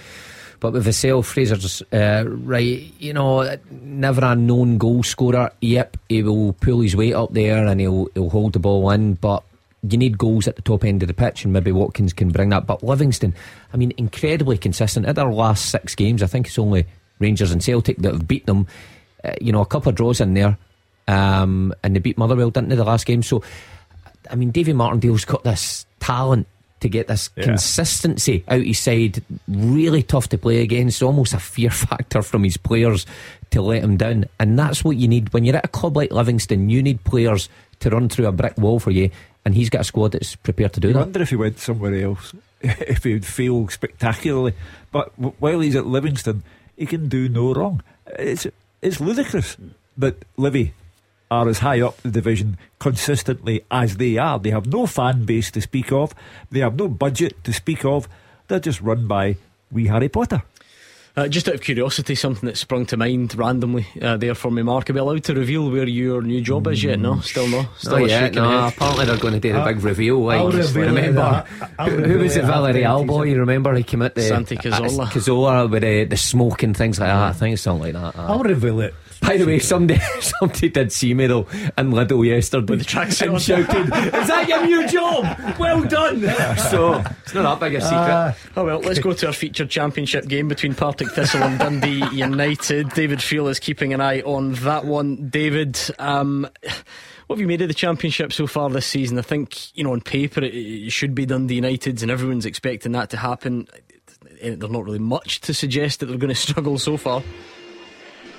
but with the sale, Fraser's right, you know, never a known goal scorer. Yep, he will pull his weight up there and he'll hold the ball in, but you need goals at the top end of the pitch, and maybe Watkins can bring that. But Livingston, I mean, incredibly consistent at their last 6 games. I think it's only Rangers and Celtic that have beat them. You know, a couple of draws in there, and they beat Motherwell, didn't they, the last game? So, I mean, David Martindale's got this talent to get this consistency out his side. Really tough to play against, almost a fear factor from his players to let him down. And that's what you need when you're at a club like Livingston. You need players to run through a brick wall for you, and he's got a squad that's prepared to do that. I wonder if he went somewhere else if he would fail spectacularly, but while he's at Livingston he can do no wrong. It's ludicrous that Livy are as high up the division consistently as they are. They have no fan base to speak of, they have no budget to speak of, they're just run by wee Harry Potter. Just out of curiosity, something that sprung to mind randomly there for me, Mark. Are we allowed to reveal where your new job is yet? No, still no. Still not yet. No, apparently they're going to do the big reveal. Like, remember who was it? Valerie Alboy. You remember he came at the Santi Cazorla with the smoke and things like that. I think it's something like that. I'll reveal it. By the way, somebody did see me though in Lidl yesterday with the tracksuit and shouted, "Is that your new job? Well done!" So it's not that big a secret. Oh well, let's go to our featured championship game between Partick Thistle and Dundee United. David Friel is keeping an eye on that one. David, what have you made of the championship so far this season? I think, you know, on paper it should be Dundee United's, and everyone's expecting that to happen. There's not really much to suggest that they're going to struggle so far.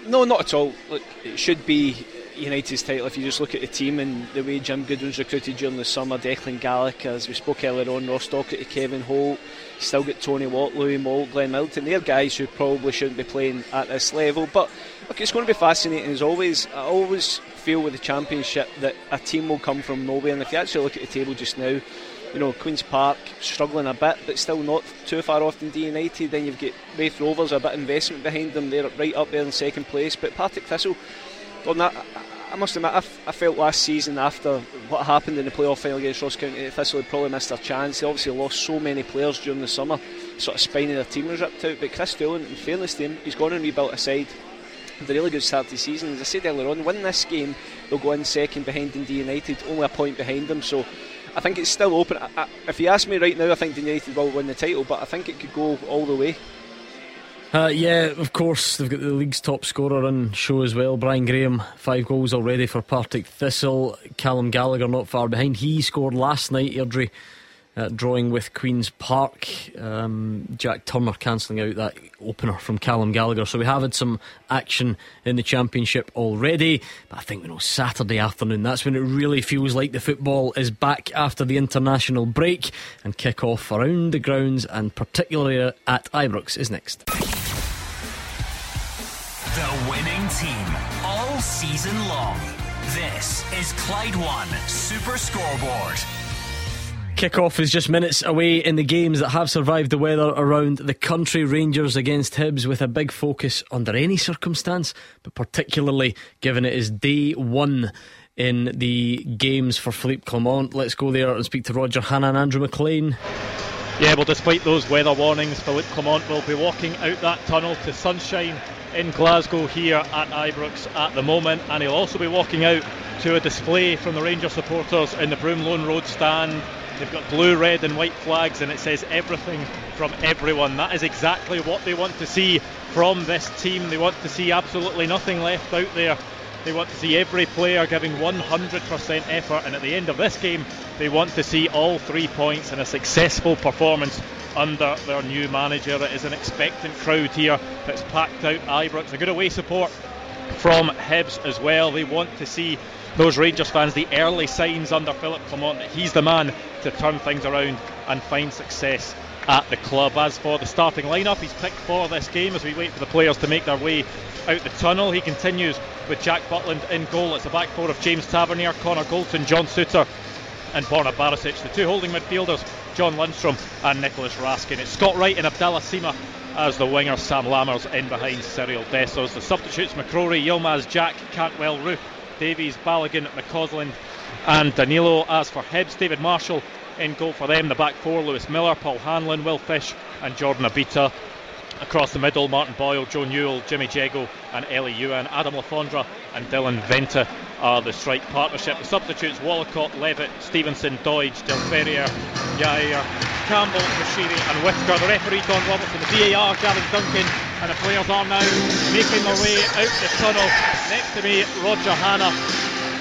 No, not at all. Look, it should be United's title. If you just look at the team and the way Jim Goodwin's recruited during the summer, Declan Gallagher, as we spoke earlier on, Ross Docherty, Kevin Holt, still got Tony Watt, Louis Moll, Glenn Milton. They're guys who probably shouldn't be playing at this level. But look, it's going to be fascinating as always. I always feel with the Championship that a team will come from nowhere. And if you actually look at the table just now, you know, Queen's Park struggling a bit, but still not too far off Dundee United. Then you've got Raith Rovers, a bit of investment behind them. They're right up there in second place. But Partick Thistle, on that, I must admit, I felt last season after what happened in the playoff final against Ross County, Thistle had probably missed their chance. They obviously lost so many players during the summer, sort of spine of their team was ripped out. But Chris Doolan, in fairness to him, he's gone and rebuilt a side. The really good start to the season. As I said earlier on, win this game, they'll go in second behind Dundee United, only a point behind them. So I think it's still open. If you ask me right now, I think United will win the title, but I think it could go all the way. Yeah, of course, they've got the league's top scorer on show as well, Brian Graham. 5 goals already for Partick Thistle. Callum Gallagher not far behind. He scored last night, Airdrie, drawing with Queen's Park. Jack Turner cancelling out that opener from Callum Gallagher. So we have had some action in the championship already, but I think, you know, Saturday afternoon, that's when it really feels like the football is back after the international break, and kick off around the grounds and particularly at Ibrox is next. The winning team all season long. This is Clyde One Super Scoreboard. Kick-off is just minutes away in the games that have survived the weather around the country. Rangers against Hibs with a big focus under any circumstance, but particularly given it is day one in the games for Philippe Clement. Let's go there and speak to Roger Hannah and Andrew McLean. Yeah, well, despite those weather warnings, Philippe Clement will be walking out that tunnel to sunshine in Glasgow here at Ibrox at the moment, and he'll also be walking out to a display from the Rangers supporters in the Broomlone Road stand. They've got blue, red and white flags, and it says everything from everyone. That is exactly what they want to see from this team. They want to see absolutely nothing left out there. They want to see every player giving 100% effort, and at the end of this game they want to see all 3 points and a successful performance under their new manager. It is an expectant crowd here that's packed out Ibrox. A good away support from Hibs as well. They want to see those Rangers fans, the early signs under Philippe Clement that he's the man to turn things around and find success at the club. As for the starting lineup he's picked for this game, as we wait for the players to make their way out the tunnel, he continues with Jack Butland in goal. It's a back four of James Tavernier, Connor Goldson, John Souter and Borna Barisic. The two holding midfielders, John Lundstrom and Nicholas Raskin. It's Scott Wright and Abdallah Sima as the winger, Sam Lammers in behind Cyril Dessos. The substitutes, McCrory, Yilmaz, Jack, Cantwell, Roof, Davies, Balogun, McCausland and Danilo. As for Hibs, David Marshall in goal for them. The back four, Lewis Miller, Paul Hanlon, Will Fish and Jordan Abita. Across the middle, Martin Boyle, Joe Newell, Jimmy Jego and Ellie Ewan. Adam Lafondra and Dylan Venta are the strike partnership. The substitutes, Wallacott, Levitt, Stevenson, Doidge, Del Ferrier, Yair, Campbell, Bashiri and Whitaker. The referee Don Robertson, the VAR Gavin Duncan, and the players are now making their way out the tunnel. Next to me, Roger Hanna.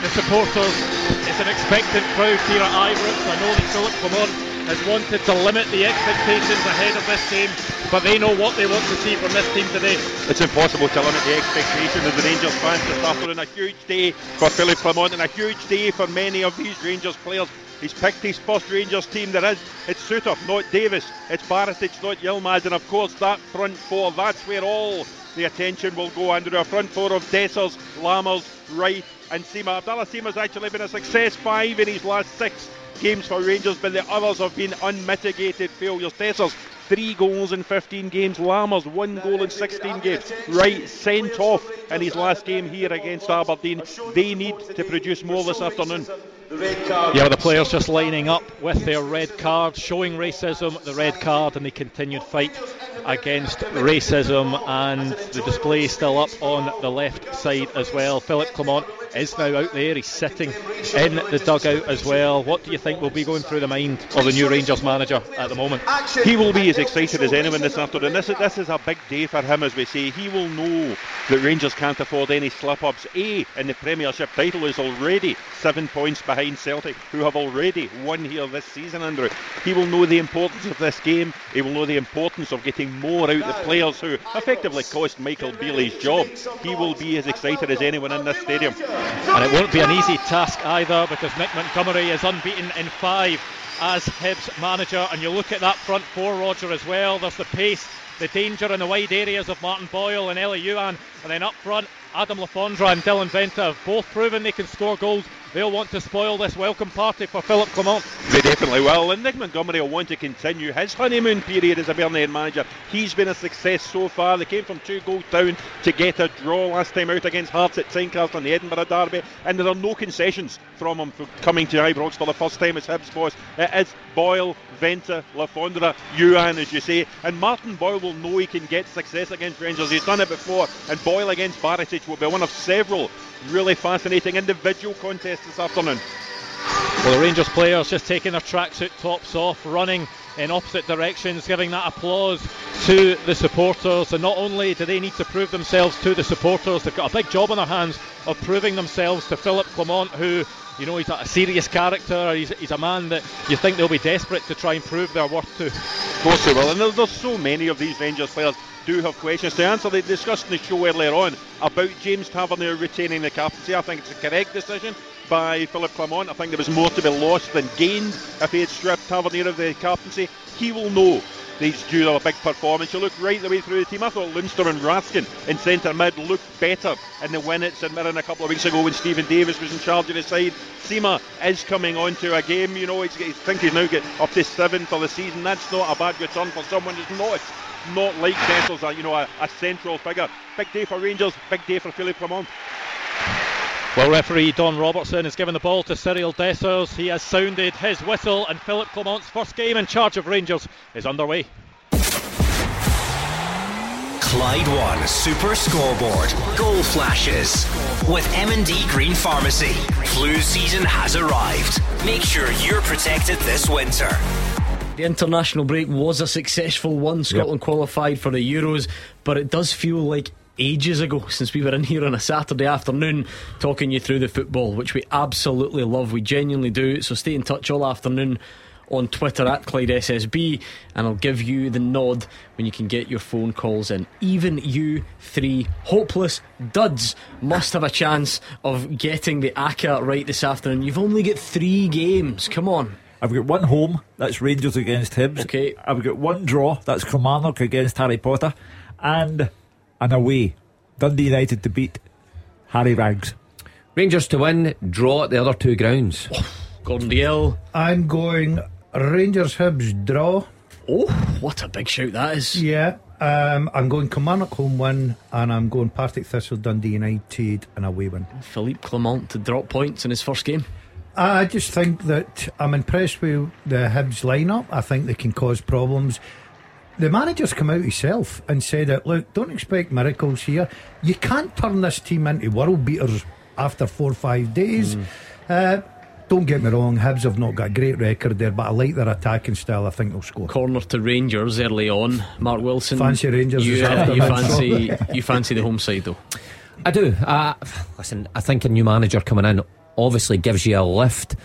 The supporters, it's an expectant crowd here at Ibrox. I know that Philippe Clement has wanted to limit the expectations ahead of this game, but they know what they want to see from this team today. It's impossible to limit the expectations of the Rangers fans this afternoon. A huge day for Philippe Clement and a huge day for many of these Rangers players. He's picked his first Rangers team there is. It's Souter, not Davis. It's Barisic, not Yilmaz. And of course that front four, that's where all the attention will go, Andrew. A front four of Dessers, Lammers, Wright and Sima. Abdallah Sima's actually been a success, 5 in his last 6 games for Rangers, but the others have been unmitigated failures. Dessers 3 goals in 15 games, Lammers 1 goal in 16 games, Wright sent off in his last game here against Aberdeen. They need to produce more this afternoon. Yeah, the players just lining up with their red card, showing racism, the red card and the continued fight against racism, and the display still up on the left side as well. Philippe Clement is now out there, he's sitting in the dugout as well. What do you think will be going through the mind of the new Rangers manager at the moment? He will be as excited as anyone this afternoon. This is a big day for him, as we say. He will know that Rangers can't afford any slip-ups. A, in the Premiership title is already 7 points behind Celtic, who have already won here this season, Andrew. He will know the importance of this game. He will know the importance of getting more out the players who effectively cost Michael Beale his job. He will be as excited as anyone in this stadium. And it won't be an easy task either, because Nick Montgomery is unbeaten in 5 as Hibs manager. And you look at that front four, Roger, as well. There's the pace, the danger in the wide areas of Martin Boyle and Ellie Ewan. And then up front, Adam Lafondra and Dylan Venta have both proven they can score goals. They'll want to spoil this welcome party for Philippe Clement. They definitely will, and Nick Montgomery will want to continue his honeymoon period as a Aberdeen manager. He's been a success so far. They came from 2 goals down to get a draw last time out against Hearts at Tynecastle in the Edinburgh Derby, and there are no concessions from him for coming to Ibrox for the first time as Hibs boss. It is Boyle, Venta, Lafondra, Ewan, as you say, and Martin Boyle will know he can get success against Rangers. He's done it before, and Boyle against Barisic will be one of several really fascinating individual contest this afternoon. Well, the Rangers players just taking their tracksuit tops off, running in opposite directions, giving that applause to the supporters. And not only do they need to prove themselves to the supporters, they've got a big job on their hands of proving themselves to Philippe Clement, who, you know, he's a serious character. He's a man that you think they'll be desperate to try and prove their worth to. Of course they will, and there's so many of these Rangers players do have questions to answer. They discussed in the show earlier on about James Tavernier retaining the captaincy. I think it's a correct decision by Philippe Clement. I think there was more to be lost than gained if he had stripped Tavernier of the captaincy. He will know that he's due to a big performance. You look right the way through the team. I thought Lundstrom and Raskin in centre mid looked better in the win at St Mirren a couple of weeks ago when Stephen Davis was in charge of the side. Sima is coming on to a game. You know, I think he's now got up to 7 for the season. That's not a bad return for someone who's not like Dessers, a central figure. Big day for Rangers, big day for Philippe Clement. Well, referee Don Robertson has given the ball to Cyril Dessers. He has sounded his whistle, and Philippe Clement's first game in charge of Rangers is underway. Clyde One Super Scoreboard. Goal flashes with M&D Green Pharmacy. Flu season has arrived. Make sure you're protected this winter. The international break was a successful one. Scotland qualified for the Euros, but it does feel like ages ago since we were in here on a Saturday afternoon talking you through the football, which we absolutely love. We genuinely do. So stay in touch all afternoon on Twitter at ClydeSSB, and I'll give you the nod when you can get your phone calls in. Even you 3 hopeless duds must have a chance of getting the ACCA right this afternoon. You've only got 3 games. Come on. I've got one home, that's Rangers against Hibs. Okay. I've got one draw, that's Kilmarnock against Harry Potter. And an away, Dundee United to beat Harry Rags. Rangers to win, draw at the other two grounds. Gordon Deal. I'm going Rangers Hibs draw. Oh, what a big shout that is. Yeah. I'm going Kilmarnock home win, and I'm going Partick Thistle Dundee United and away win. Philippe Clement to drop points in his first game. I just think that I'm impressed with the Hibs lineup. I think they can cause problems. The manager's come out himself and said that, look, don't expect miracles here. You can't turn this team into world beaters after 4 or 5 days. Don't get me wrong, Hibs have not got a great record there, but I like their attacking style. I think they'll score. Corner to Rangers early on. Mark Wilson. Fancy Rangers you fancy the home side though? I do. Listen, I think a new manager coming in obviously gives you a lift.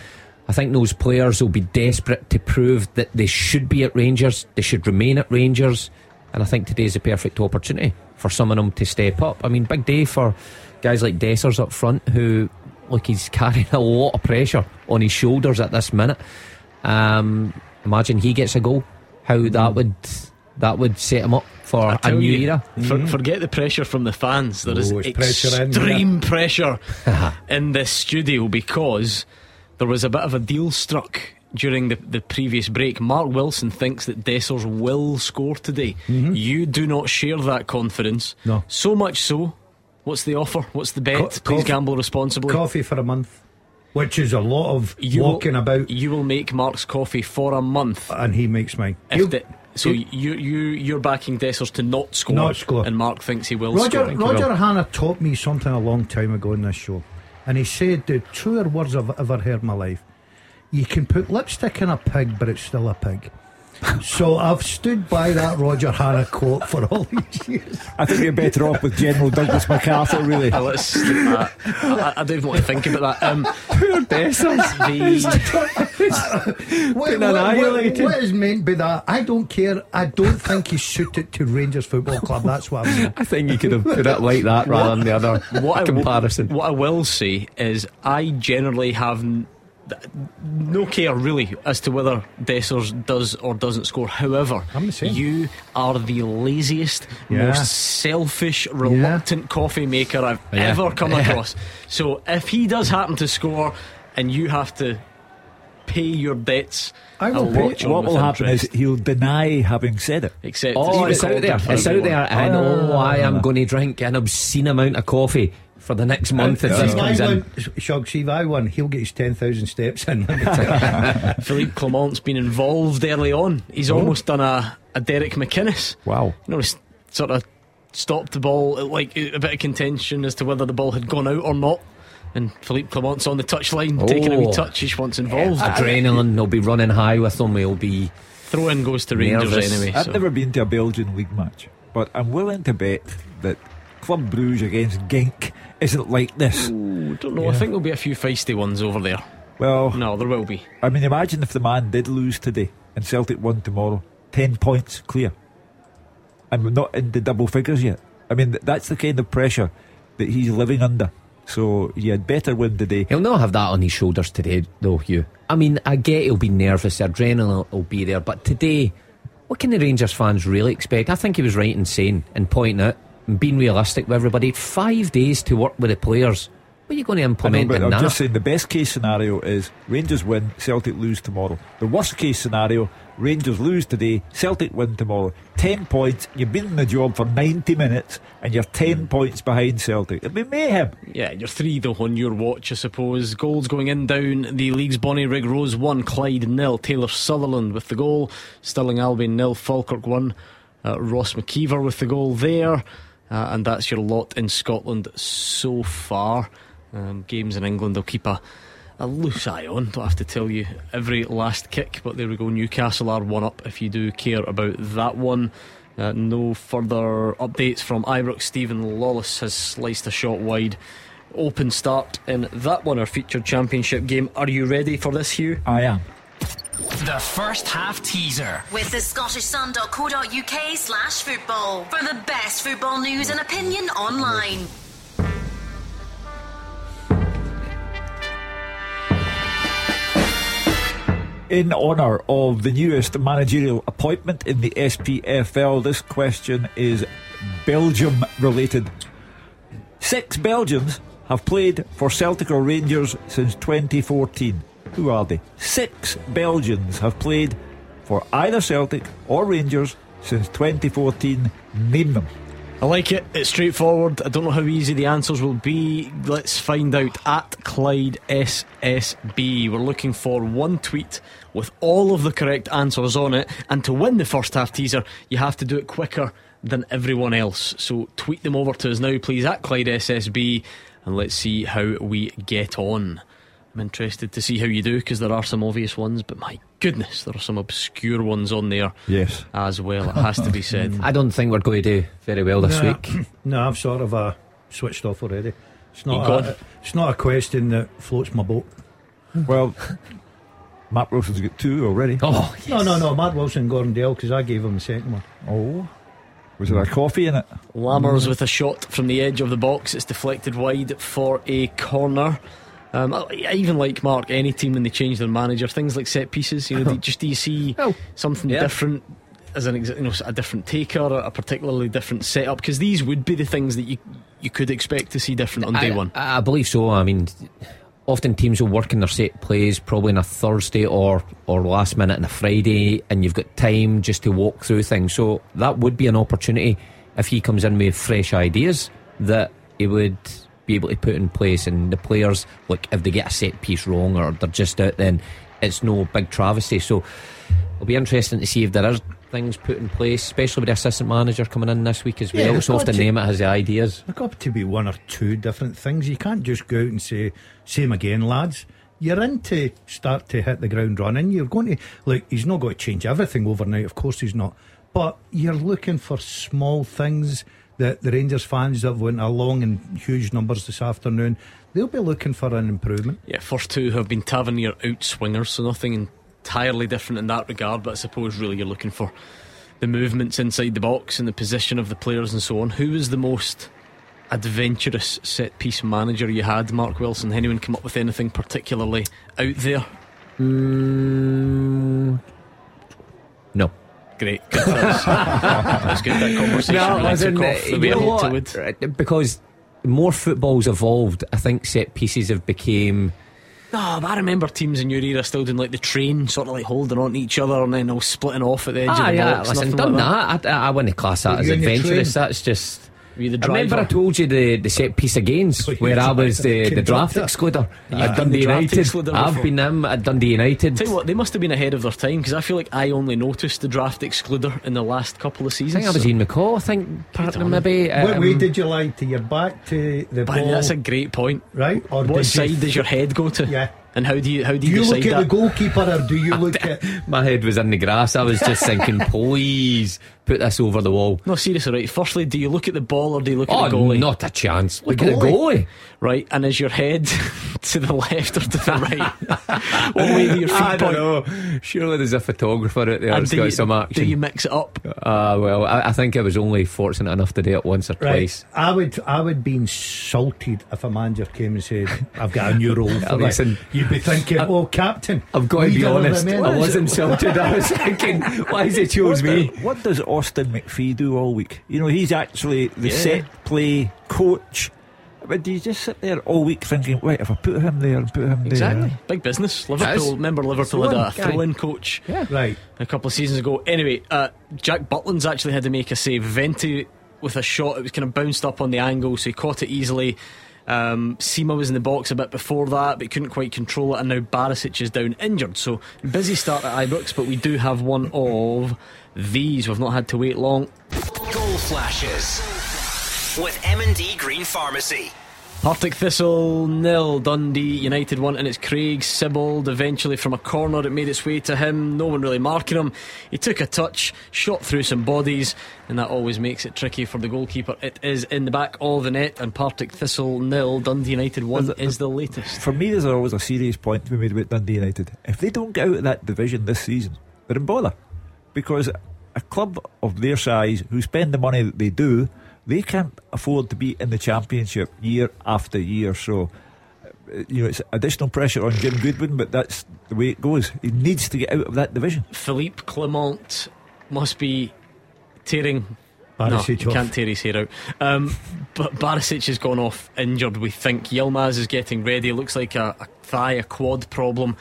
I think those players will be desperate to prove that they should be at Rangers, they should remain at Rangers, and I think today's a perfect opportunity for some of them to step up. I mean, big day for guys like Dessers up front, who, look, he's carrying a lot of pressure on his shoulders at this minute. Imagine he gets a goal, how that would set him up for a new era. Forget the pressure from the fans. There is extreme pressure in this studio, because there was a bit of a deal struck during the previous break. Mark Wilson thinks that Dessers will score today. You do not share that confidence. No. So much so, what's the offer? What's the bet? Please gamble responsibly. Coffee for a month, which is a lot of walking about. You will make Mark's coffee for a month, and he makes mine. So you're backing Dessers to not score, and Mark thinks he will score. Roger Hannah taught me something a long time ago in this show, and he said the truer words I've ever heard in my life. You can put lipstick in a pig, but it's still a pig. So I've stood by that Roger Hannah quote for all these years. I think you're better off with General Douglas MacArthur, really. I don't want to think about that. Poor Dessers. What is meant by that? I don't care. I don't think he's suited to Rangers Football Club. That's what I mean. I think you could have put it like that rather than the other comparison. What I will say is, I generally have no care really as to whether Dessers does or doesn't score. However, you are the laziest, most selfish, reluctant coffee maker I've ever come across. So if he does happen to score and you have to pay your debts, what will happen is he'll deny having said it. Except it's out there and I am going to drink an obscene amount of coffee for the next month. He'll get his 10,000 steps in. Philippe Clement's been involved early on. He's almost done a Derek McInnes. Wow. You know, he's sort of stopped the ball, like a bit of contention as to whether the ball had gone out or not, and Philippe Clement's on the touchline taking a wee touch each once involved. Adrenaline will be running high with him. He'll be throw-in goes to Rangers anyway. I've never been to a Belgian league match, but I'm willing to bet that Club Bruges against Genk isn't like this. Ooh, don't know. I think there'll be a few feisty ones over there. Well, no, there will be. I mean, imagine if the man did lose today and Celtic won tomorrow, 10 points clear, and we're not in the double figures yet. I mean, that's the kind of pressure that he's living under. So you had better win today. He'll not have that on his shoulders today though, Hugh. I mean, I get he'll be nervous, adrenaline will be there, but today, what can the Rangers fans really expect? I think he was right in saying and pointing out, being realistic with everybody, 5 days to work with the players. What are you going to implement in that? I'm just saying the best case scenario is Rangers win, Celtic lose tomorrow. The worst case scenario, Rangers lose today, Celtic win tomorrow. 10 points, you've been in the job for 90 minutes and you're 10 points behind Celtic. It'll be mayhem. Yeah, you're 3 though on your watch, I suppose. Goals going in down the league's. Bonnie Rig Rose 1, Clyde 0, Taylor Sutherland with the goal. Stirling Albion 0, Falkirk 1, Ross McKeever with the goal there. And that's your lot in Scotland so far. Games in England, they'll keep a loose eye on. Don't have to tell you every last kick, but there we go. Newcastle are one up if you do care about that one. No further updates from Ibrox. Stephen Lawless has sliced a shot wide. Open start in that one, our featured championship game. Are you ready for this, Hugh? I am. The first half teaser with the scottishsun.co.uk/football for the best football news and opinion online. in honour of the newest managerial appointment in the SPFL, this question is Belgium related. 6 Belgians have played for Celtic or Rangers since 2014. Who are they? 6 Belgians have played for either Celtic or Rangers since 2014. Name them. I like it. It's straightforward. I don't know how easy the answers will be. Let's find out. At Clyde SSB, we're looking for one tweet with all of the correct answers on it, and to win the first half teaser you have to do it quicker than everyone else, so tweet them over to us now please, at Clyde SSB, and let's see how we get on. I'm interested to see how you do, because there are some obvious ones, but my goodness, there are some obscure ones on there. Yes, as well, it has to be said. I don't think we're going to do very well this week. No, I've sort of switched off already. It's not a question that floats my boat. Well, Matt Wilson's got 2 already. Oh, yes. No, Matt Wilson, Gordon Dale, because I gave him the second one. Oh, was there a coffee in it? Lammers with a shot from the edge of the box. It's deflected wide for a corner. I even like, Mark, any team when they change their manager, things like set pieces, you know, do you see something different as a different taker, a particularly different setup? Because these would be the things that you could expect to see different on day one. I believe so. I mean, often teams will work in their set plays probably on a Thursday or last minute on a Friday, and you've got time just to walk through things. So that would be an opportunity if he comes in with fresh ideas that he would be able to put in place. And the players, look, if they get a set piece wrong or they're just out, then it's no big travesty. So it'll be interesting to see if there are things put in place, especially with the assistant manager coming in this week as well. So often Nemeth has the ideas. There's got to be one or two different things. You can't just go out and say, same again lads. You're in to start to hit the ground running. You're going to, look, he's not going to change everything overnight, of course he's not, but you're looking for small things. The Rangers fans that went along in huge numbers this afternoon, they'll be looking for an improvement. Yeah, first two have been Tavernier outswingers, so nothing entirely different in that regard, but I suppose really you're looking for the movements inside the box and the position of the players and so on. Who was the most adventurous set-piece manager you had, Mark Wilson? Anyone come up with anything particularly out there? No. Great. That's good, that conversation. Because more football's evolved, I think set pieces have became. No, but I remember teams in your era still doing like the train, sort of like holding on to each other and then all splitting off at the edge of the box. Listen, done like that. I wouldn't class that as adventurous. That's just. I remember I told you the set piece against where I was the draft excluder at Dundee United. I've been them at Dundee United. Tell you what, they must have been ahead of their time, because I feel like I only noticed the draft excluder in the last couple of seasons. I think I was Ian McCall, I think, partner maybe. What way did you lie to? Your back to the ball? That's a great point. Right? Or what side does your head go to? Yeah. And how do you decide that? Do you look at the goalkeeper or do you look at... My head was in the grass. I was just thinking, please put this over the wall. No, seriously, right. Firstly, do you look at the ball or do you look at the goalie? Not a chance. Look at the goalie. Right, and is your head to the left or to the right? What way do your feet point? I don't know. Surely there's a photographer out there that's got some action. Do you mix it up? Well, I think I was only fortunate enough to do it once or twice. I would be insulted if a manager came and said, I've got a new role for this. You'd be thinking, captain, I've got to be honest, I was insulted. I was thinking, why has he chose me? What does Austin McPhee do all week? You know, he's actually the set play coach. But do you just sit there all week thinking, wait, if I put him there and put him there? Exactly. Big business. Liverpool, remember Liverpool had a throw-in coach a couple of seasons ago. Anyway, Jack Butland's actually had to make a save. Venti with a shot, it was kind of bounced up on the angle, so he caught it easily. Seema was in the box a bit before that, but couldn't quite control it, and now Barisic is down injured. So busy start at Ibrox, but we do have one of these. We've not had to wait long. Goal flashes with M&D Green Pharmacy. Partick Thistle 0, Dundee United 1, and it's Craig Sibbald eventually from a corner. It made its way to him, no one really marking him. He took a touch, shot through some bodies, and that always makes it tricky for the goalkeeper. It is in the back of the net, and Partick Thistle 0, Dundee United 1 is the latest. For me, there's always a serious point to be made about Dundee United. If they don't get out of that division this season, they're in bother, because a club of their size who spend the money that they do, they can't afford to be in the championship year after year. So you know, it's additional pressure on Jim Goodwin, but that's the way it goes. He needs to get out of that division. Philippe Clement must be tearing Barisic off. Can't tear his hair out. But Barisic has gone off injured, we think. Yilmaz is getting ready. It looks like a thigh, a quad problem.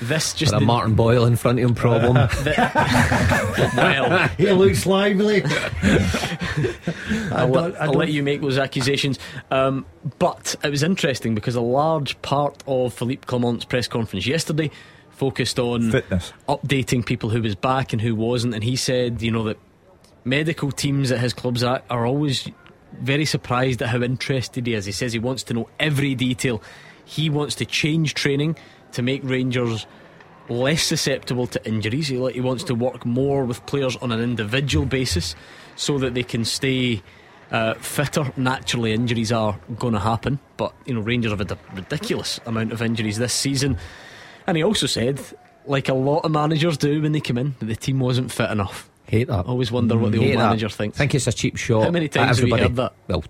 This just a Martin Boyle in front of him problem. Well, he looks lively. I'll let you make those accusations. But it was interesting because a large part of Philippe Clement's press conference yesterday focused on fitness, updating people who was back and who wasn't. And he said, you know, that medical teams at his clubs are always very surprised at how interested he is. He says he wants to know every detail. He wants to change training to make Rangers less susceptible to injuries. He wants to work more with players on an individual basis so that they can stay fitter. Naturally, injuries are going to happen, but you know, Rangers have had a ridiculous amount of injuries this season. And he also said, like a lot of managers do when they come in, that the team wasn't fit enough. Hate that. Always wonder what the old manager thinks. I think it's a cheap shot. How many times have you heard that? Well,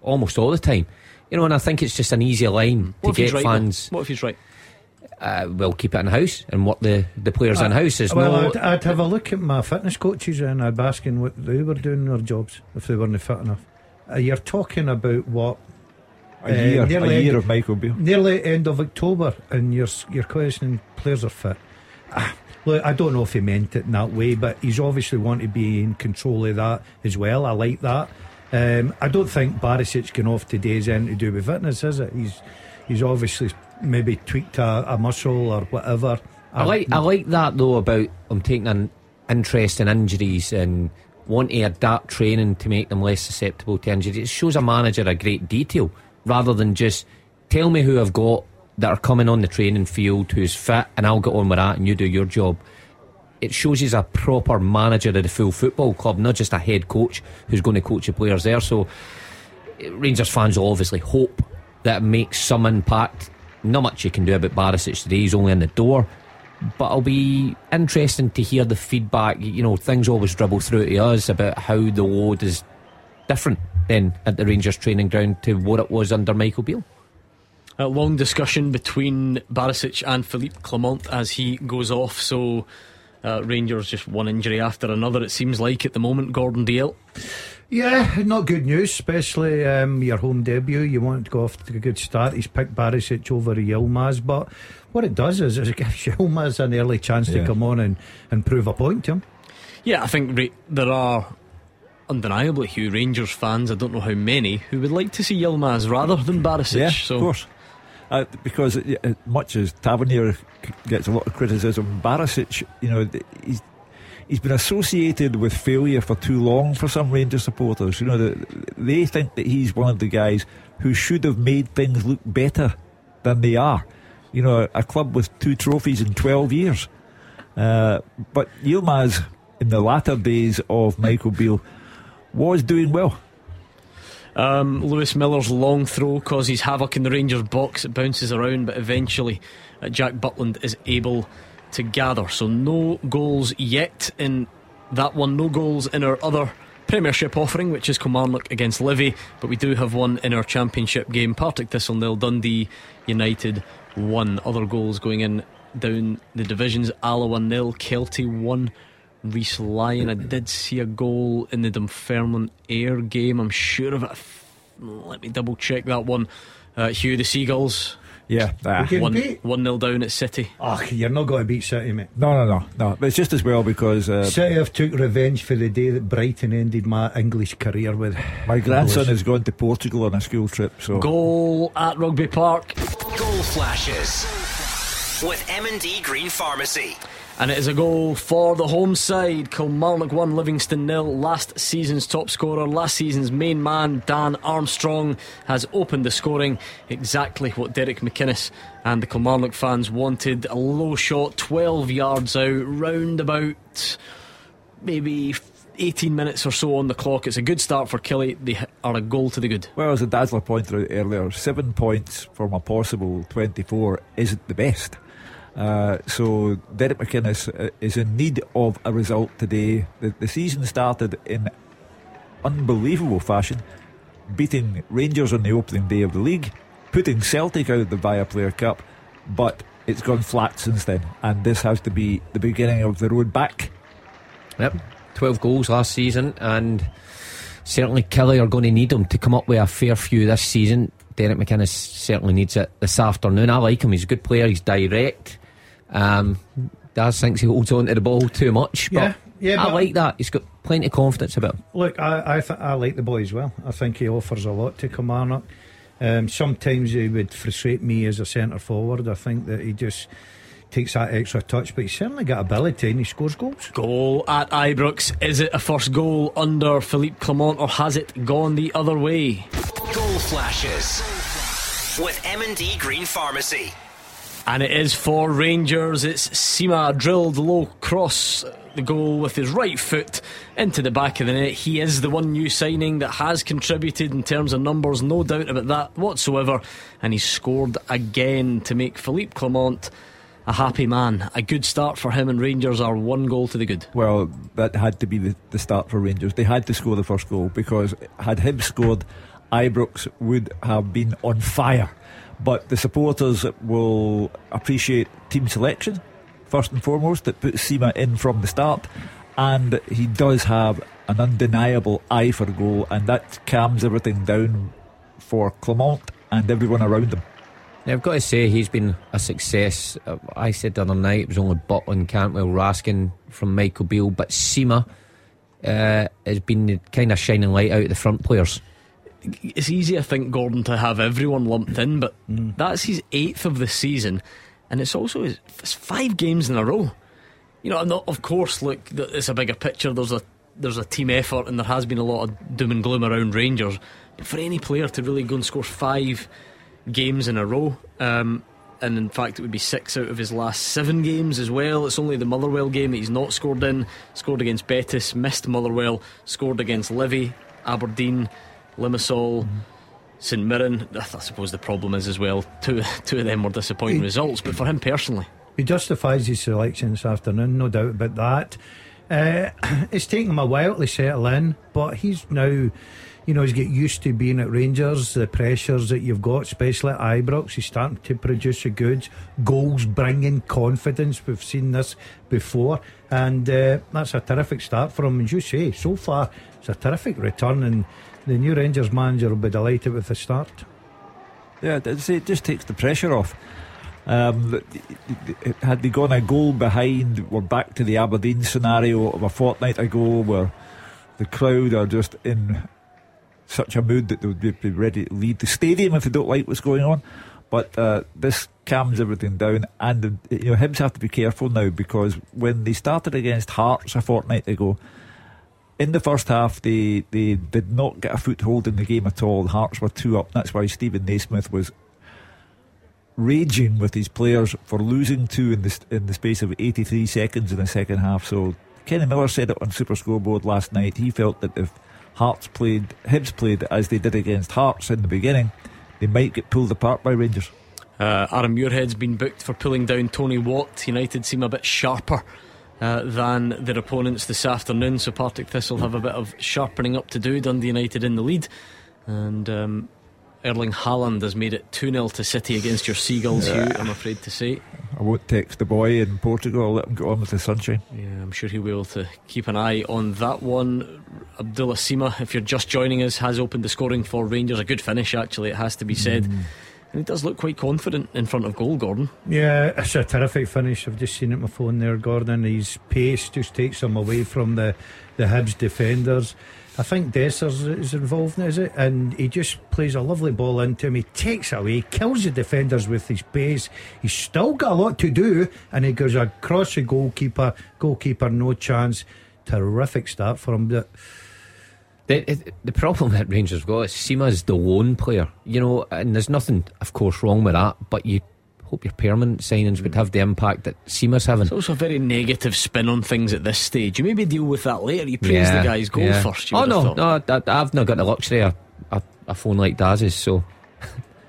almost all the time, you know. And I think it's just an easy line to get fans. What if he's right? We'll keep it in house and what the players in house is. Well, I'd have a look at my fitness coaches and I'd be asking what they were doing in their jobs if they weren't fit enough. You're talking about what, a year of Michael Beale, nearly end of October, and you're questioning players are fit. Look, I don't know if he meant it in that way, but he's obviously wanting to be in control of that as well. I like that. I don't think Barisic going off today is anything to do with fitness, is it? He's obviously maybe tweaked a muscle or whatever. I like that though, about him taking an interest in injuries and wanting to adapt training to make them less susceptible to injuries. It shows a manager a great detail rather than just tell me who I've got that are coming on the training field who's fit and I'll get on with that and you do your job. It shows he's a proper manager of the full football club, not just a head coach who's going to coach the players there. So Rangers fans will obviously hope that makes some impact. Not much you can do about Barisic today, he's only in the door, but it'll be interesting to hear the feedback. You know, things always dribble through to us about how the load is different then at the Rangers training ground to what it was under Michael Beale. A long discussion between Barisic and Philippe Clement as he goes off. So Rangers just one injury after another, it seems like at the moment. Gordon Dale. Yeah, not good news, especially your home debut. You want to go off to a good start. He's picked Barisic over Yilmaz, but what it does is it gives Yilmaz an early chance to come on and prove a point to him. Yeah, I think there are undeniably few Rangers fans, I don't know how many, who would like to see Yilmaz rather than Barisic. Yeah, so, of course. Because much as Tavernier gets a lot of criticism, Barisic, you know, he's been associated with failure for too long for some Rangers supporters. You know, they think that he's one of the guys who should have made things look better than they are. You know, a club with 2 trophies in 12 years. But Yilmaz, in the latter days of Michael Beale, was doing well. Lewis Miller's long throw causes havoc in the Rangers box. It bounces around, but eventually Jack Butland is able to gather. So no goals yet in that one, no goals in our other Premiership offering, which is Kilmarnock against Livy, but we do have one in our Championship game. Partick Thistle 0, Dundee United 1. Other goals going in down the divisions: Alloa 1-0, Kelty 1, Reese Lyon. I did see a goal in the Dunfermline Air game, I'm sure of it. Let me double check that one. Hugh, the Seagulls. Yeah, 1-0 down at City. Oh, you're not going to beat City, mate. No. But it's just as well because City have took revenge for the day that Brighton ended my English career with. My grandson has gone to Portugal on a school trip. So goal at Rugby Park. Goal flashes with M&D Green Pharmacy. And it is a goal for the home side. Kilmarnock 1, Livingston 0. Last season's top scorer, last season's main man, Dan Armstrong, has opened the scoring. Exactly what Derek McInnes and the Kilmarnock fans wanted. A low shot, 12 yards out, round about maybe 18 minutes or so on the clock. It's a good start for Killy. They are a goal to the good. Well, as a Dazzler pointed out earlier, 7 points from a possible 24 isn't the best. So Derek McInnes is in need of a result today. The season started in unbelievable fashion, beating Rangers on the opening day of the league, putting Celtic out of the Viaplay Cup, but it's gone flat since then, and this has to be the beginning of the road back. Yep, 12 goals last season, and certainly Kelly are going to need them to come up with a fair few this season. Derek McInnes certainly needs it this afternoon. I like him, he's a good player, he's direct. Daz thinks he holds on to the ball too much, but I like that. He's got plenty of confidence about him. Look, I like the boy as well. I think he offers a lot to Kilmarnock. Sometimes he would frustrate me as a centre forward. I think that he just takes that extra touch, but he's certainly got ability and he scores goals. Goal at Ibrox. Is it a first goal under Philippe Clement, or has it gone the other way? Goal flashes with M&D Green Pharmacy. And it is for Rangers. It's Sima drilled low cross the goal with his right foot into the back of the net. He is the one new signing that has contributed in terms of numbers, no doubt about that whatsoever, and he scored again to make Philippe Clement a happy man. A good start for him, and Rangers are one goal to the good. Well, that had to be the start for Rangers. They had to score the first goal, because had Hibs scored, Ibrox would have been on fire. But the supporters will appreciate team selection, first and foremost, that puts Sima in from the start, and he does have an undeniable eye for goal, and that calms everything down for Clement and everyone around him. Now, I've got to say, he's been a success. I said the other night it was only Butland, Cantwell, Raskin from Michael Beale, but Sima has been the kind of shining light out of the front players. It's easy, I think, Gordon, to have everyone lumped in, but that's his 8th of the season, and it's also it's 5 games in a row. You know, I'm not, of course, look, it's a bigger picture. There's a team effort, and there has been a lot of doom and gloom around Rangers. But for any player to really go and score 5 games in a row, and in fact it would be 6 out of his last 7 games as well. It's only the Motherwell game that he's not scored in. Scored against Betis, missed Motherwell, scored against Livy, Aberdeen, Limassol, St Mirren. I suppose the problem is as well two of them were disappointing results, but for him personally, he justifies his selection this afternoon, no doubt about that. It's taken him a while to settle in, but he's now, you know, he's got used to being at Rangers, the pressures that you've got, especially at Ibrox. He's starting to produce the goods. Goals bringing confidence, we've seen this before, and that's a terrific start for him. As you say, so far it's a terrific return, and the new Rangers manager will be delighted with the start. Yeah, it just takes the pressure off. Had they gone a goal behind, we're back to the Aberdeen scenario of a fortnight ago, where the crowd are just in such a mood that they would be ready to leave the stadium if they don't like what's going on. But this calms everything down, and you know, Hibs have to be careful now, because when they started against Hearts a fortnight ago, in the first half, they did not get a foothold in the game at all. Hearts were 2 up, and that's why Stephen Naismith was raging with his players for losing 2 in the space of 83 seconds in the second half. So Kenny Miller said it on Super Scoreboard last night. He felt that if Hibs played as they did against Hearts in the beginning, they might get pulled apart by Rangers. Aaron Muirhead's been booked for pulling down Tony Watt. United seem a bit sharper than their opponents this afternoon, so Partick Thistle have a bit of sharpening up to do. Dundee United in the lead, and Erling Haaland has made it 2-0 to City against your Seagulls, Hugh, I'm afraid to say. I won't text the boy in Portugal, I'll let him go on with the sunshine. Yeah, I'm sure he'll be able to keep an eye on that one. Abdullah Sima, if you're just joining us, has opened the scoring for Rangers. A good finish, actually, it has to be said. And he does look quite confident in front of goal, Gordon. Yeah, it's a terrific finish. I've just seen it on my phone there, Gordon. His pace just takes him away from the Hibs defenders. I think Dessers is involved now, is it? And he just plays a lovely ball into him. He takes it away, kills the defenders with his pace. He's still got a lot to do, and he goes across the goalkeeper. Goalkeeper, no chance. Terrific start for him. The problem that Rangers got is Sima's the lone player, you know, and there's nothing, of course, wrong with that, but you hope your permanent signings would have the impact that Sima's having. It's also a very negative spin on things at this stage. You maybe deal with that later. You praise the guy's goal first. I've not got the luxury of a phone like Daz's, so.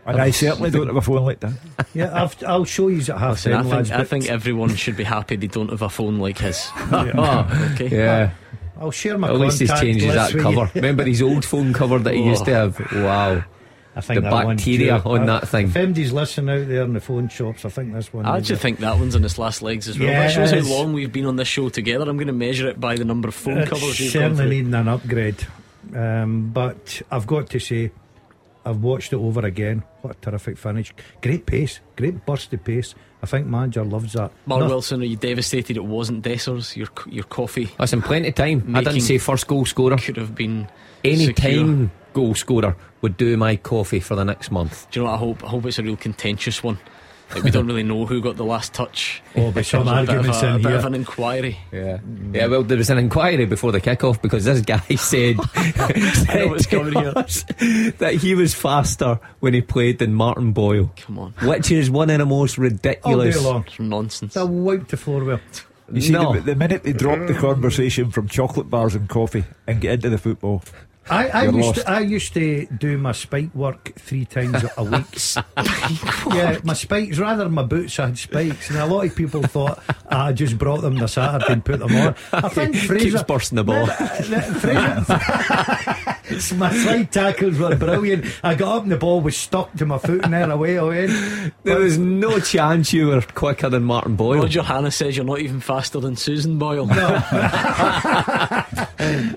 And I certainly don't have a phone like that. Yeah, I'll show you at half. Listen, I think everyone should be happy they don't have a phone like his. Okay. Yeah. I'll share my contact list. At least he's changed that cover. Remember his old phone cover that he used to have? Wow. I think the bacteria on that thing. If MD's listening out there in the phone shops, I think this one. I actually think that one's in its last legs as well. Yeah, that shows how long we've been on this show together. I'm going to measure it by the number of phone covers you've got. Certainly needing an upgrade. But I've got to say, I've watched it over again. What a terrific finish. Great pace, great burst of pace. I think manager loves that. Mark Wilson, are you devastated it wasn't Dessers, your coffee? That's in plenty of time. I didn't say first goal scorer. Could have been any secure. Time goal scorer would do my coffee for the next month. Do you know what, I hope it's a real contentious one. Like, we don't really know who got the last touch. Oh, but some arguments in here. A bit of an inquiry. Yeah. Yeah, well, there was an inquiry before the kickoff because this guy said, I know what's coming here, that he was faster when he played than Martin Boyle. Come on. Which is one of the most ridiculous nonsense. They'll wipe the floor with. You see, the minute they drop the conversation from chocolate bars and coffee and get into the football. I used to do my spike work 3 times a week. Yeah, my spikes. Rather than my boots, I had spikes, and a lot of people thought I just brought them this Saturday and put them on. I think Fraser keeps bursting the ball. Fraser, my slide tackles were brilliant. I got up and the ball was stuck to my foot, and there away I went. There was no chance you were quicker than Martin Boyle. Roger Hannah says you're not even faster than Susan Boyle. No.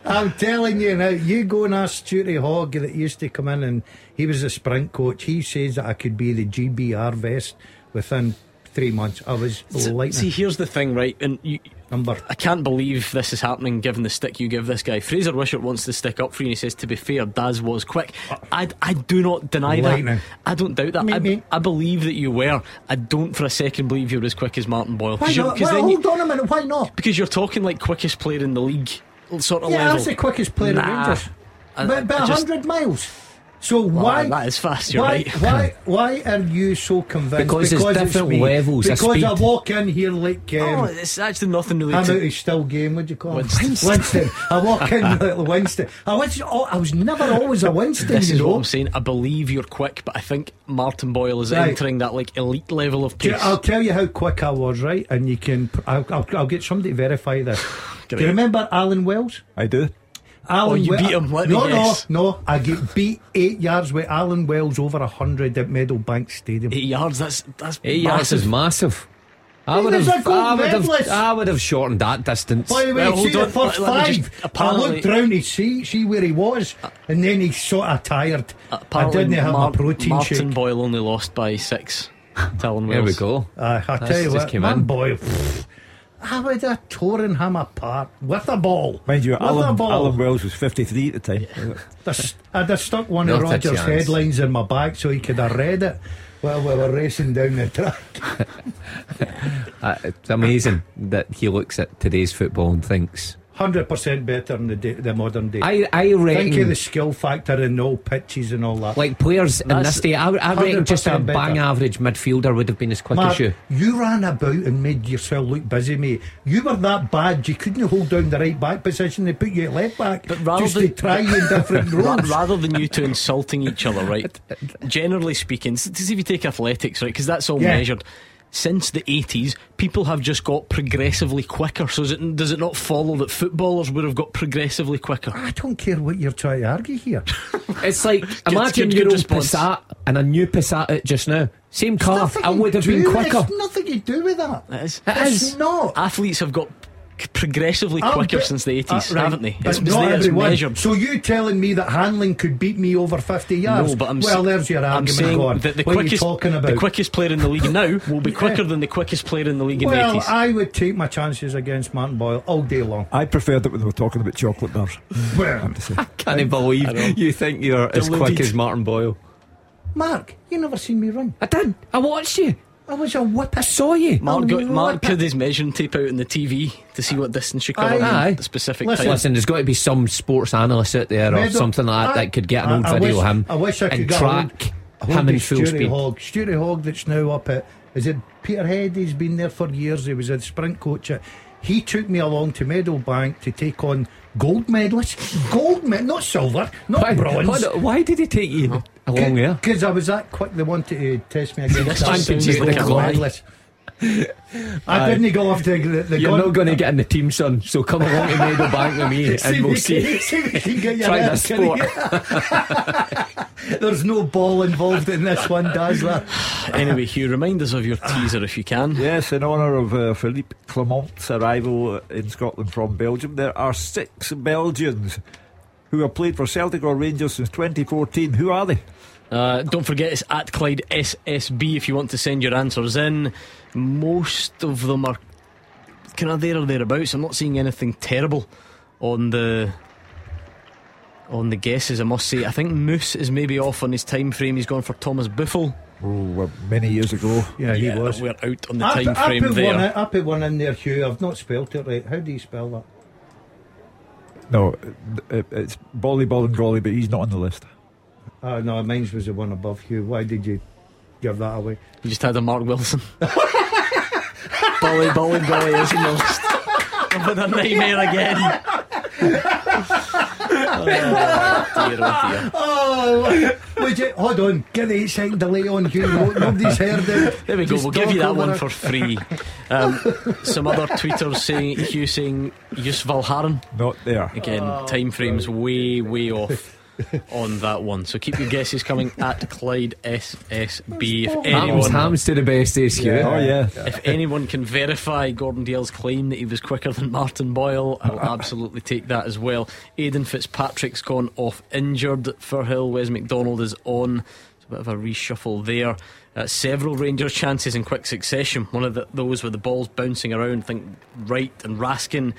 I'm telling you now, you go and ask Stuart Hogg that used to come in, and he was a sprint coach. He says that I could be the GBR vest within 3 months. I was lightning. See, here's the thing, right? And I can't believe this is happening given the stick you give this guy. Fraser Wishart wants to stick up for you, and he says, to be fair, Daz was quick. I do not deny lightning. That I don't doubt that. I believe that you were. I don't for a second believe you were as quick as Martin Boyle. Why not? Well, hold on a minute, why not? Because you're talking like quickest player in the league sort of level. That's the quickest player at Rangers. About 100 miles. So why? That is fast, you're right. Why are you so convinced? Because there's different levels of speed. Because I walk in here like it's actually nothing really. I'm out of Still Game. What do you call it? Winston. I walk in like Winston. I was never always a Winston. This is what I'm saying. I believe you're quick, but I think Martin Boyle is entering that like elite level of pace. I'll tell you how quick I was, right? And you can I'll get somebody to verify this. Do you remember Alan Wells? I do. You beat him. No, I get beat 8 yards with Alan Wells over 100 at Meadowbank Stadium. 8 yards, that's 8 yards is massive. I would have shortened that distance. By the way, the first five, I looked round to see where he was, and then he sort of tired. I didn't have my protein shake. Martin Boyle only lost by 6 to Alan Wells. There we go. I tell you what, Martin Boyle, I would have torn him apart with a ball. Mind you, Alan Wells was 53 at the time. Yeah. I'd have stuck one of Rodgers' headlines in my bag so he could have read it while we were racing down the track. It's amazing that he looks at today's football and thinks 100% better than the modern day. I reckon. Think of the skill factor and all pitches and all that. Like players in this day, I reckon just a bang average midfielder would have been as quick as you. You ran about and made yourself look busy, mate. You were that bad. You couldn't hold down the right back position. They put you at left back, but to try you in different roles. Rather than you two insulting each other, right? Generally speaking, if you take athletics, right, because that's all measured. Since the 80s, people have just got progressively quicker. So does it not follow that footballers would have got progressively quicker? I don't care what you're trying to argue here. It's like imagine your old Passat and a new Passat out just now. Same car, I would have been quicker. It's nothing to do with that. It is not. Athletes have got progressively quicker since the 80s, haven't they? But not everyone. So you telling me that Hanlon could beat me over 50 yards? No, but there's your argument gone. What are you talking about? The quickest player in the league now will be quicker than the quickest player in the league in the 80s. I would take my chances against Martin Boyle all day long. I preferred it when they were talking about chocolate bars. I can't believe you think you're as quick as Martin Boyle. Mark, you never seen me run. I did. I watched you. I was a whip. I saw you. Mark put his measuring tape out on the TV to see what distance you covered at the specific time. Listen, there's got to be some sports analyst out there or something like that could get an old video of him. I wish I could track him in full speed. Stuart Hogg, that's now up at, is it Peterhead? He's been there for years. He was a sprint coach. He took me along to Meadowbank to take on gold medalists. Not silver, not bronze. Why did he take you along there? Because I was that quick. They wanted to test me against that gold medalist. I didn't go off to the You're not going to get in the team, son. So come along to Meadowbank with me, and we'll see. Try this sport. There's no ball involved in this one, Dazzler. Anyway, Hugh, remind us of your teaser if you can. Yes, in honour of Philippe Clement's arrival in Scotland from Belgium, there are 6 Belgians who have played for Celtic or Rangers since 2014. Who are they? Don't forget, it's at Clyde SSB if you want to send your answers in. Most of them are kind of there or thereabouts. I'm not seeing anything terrible on the guesses, I must say. I think Moose is maybe off on his time frame. He's gone for Thomas Biffle. Oh, many years ago. Yeah, he was. We're out on the time frame there. I put one in there, Hugh. I've not spelled it right. How do you spell that? No, it's volleyball and golly, but he's not on the list. Oh no, mine was the one above, Hugh. Why did you give that away? You just had a Mark Wilson. Bolly is in the list. I've had a nightmare again. Oh, dear. Would you, hold on, get the 8-second delay on, Hugh. Nobody's heard it. There we go. We'll give you that one for free. Some other tweeters saying, Hugh saying Yusval Haran. Not there. Again, time frames way off on that one. So keep your guesses coming at Clyde SSB. If anyone, Hams to the best days, Hugh. Yeah. Oh yeah. If anyone can verify Gordon Dale's claim that he was quicker than Martin Boyle, I'll absolutely take that as well. Aidan Fitzpatrick's gone off injured. Firhill, Wes McDonald is on. It's a bit of a reshuffle there. Several Rangers chances in quick succession. One of those where the ball's bouncing around. I think Wright and Raskin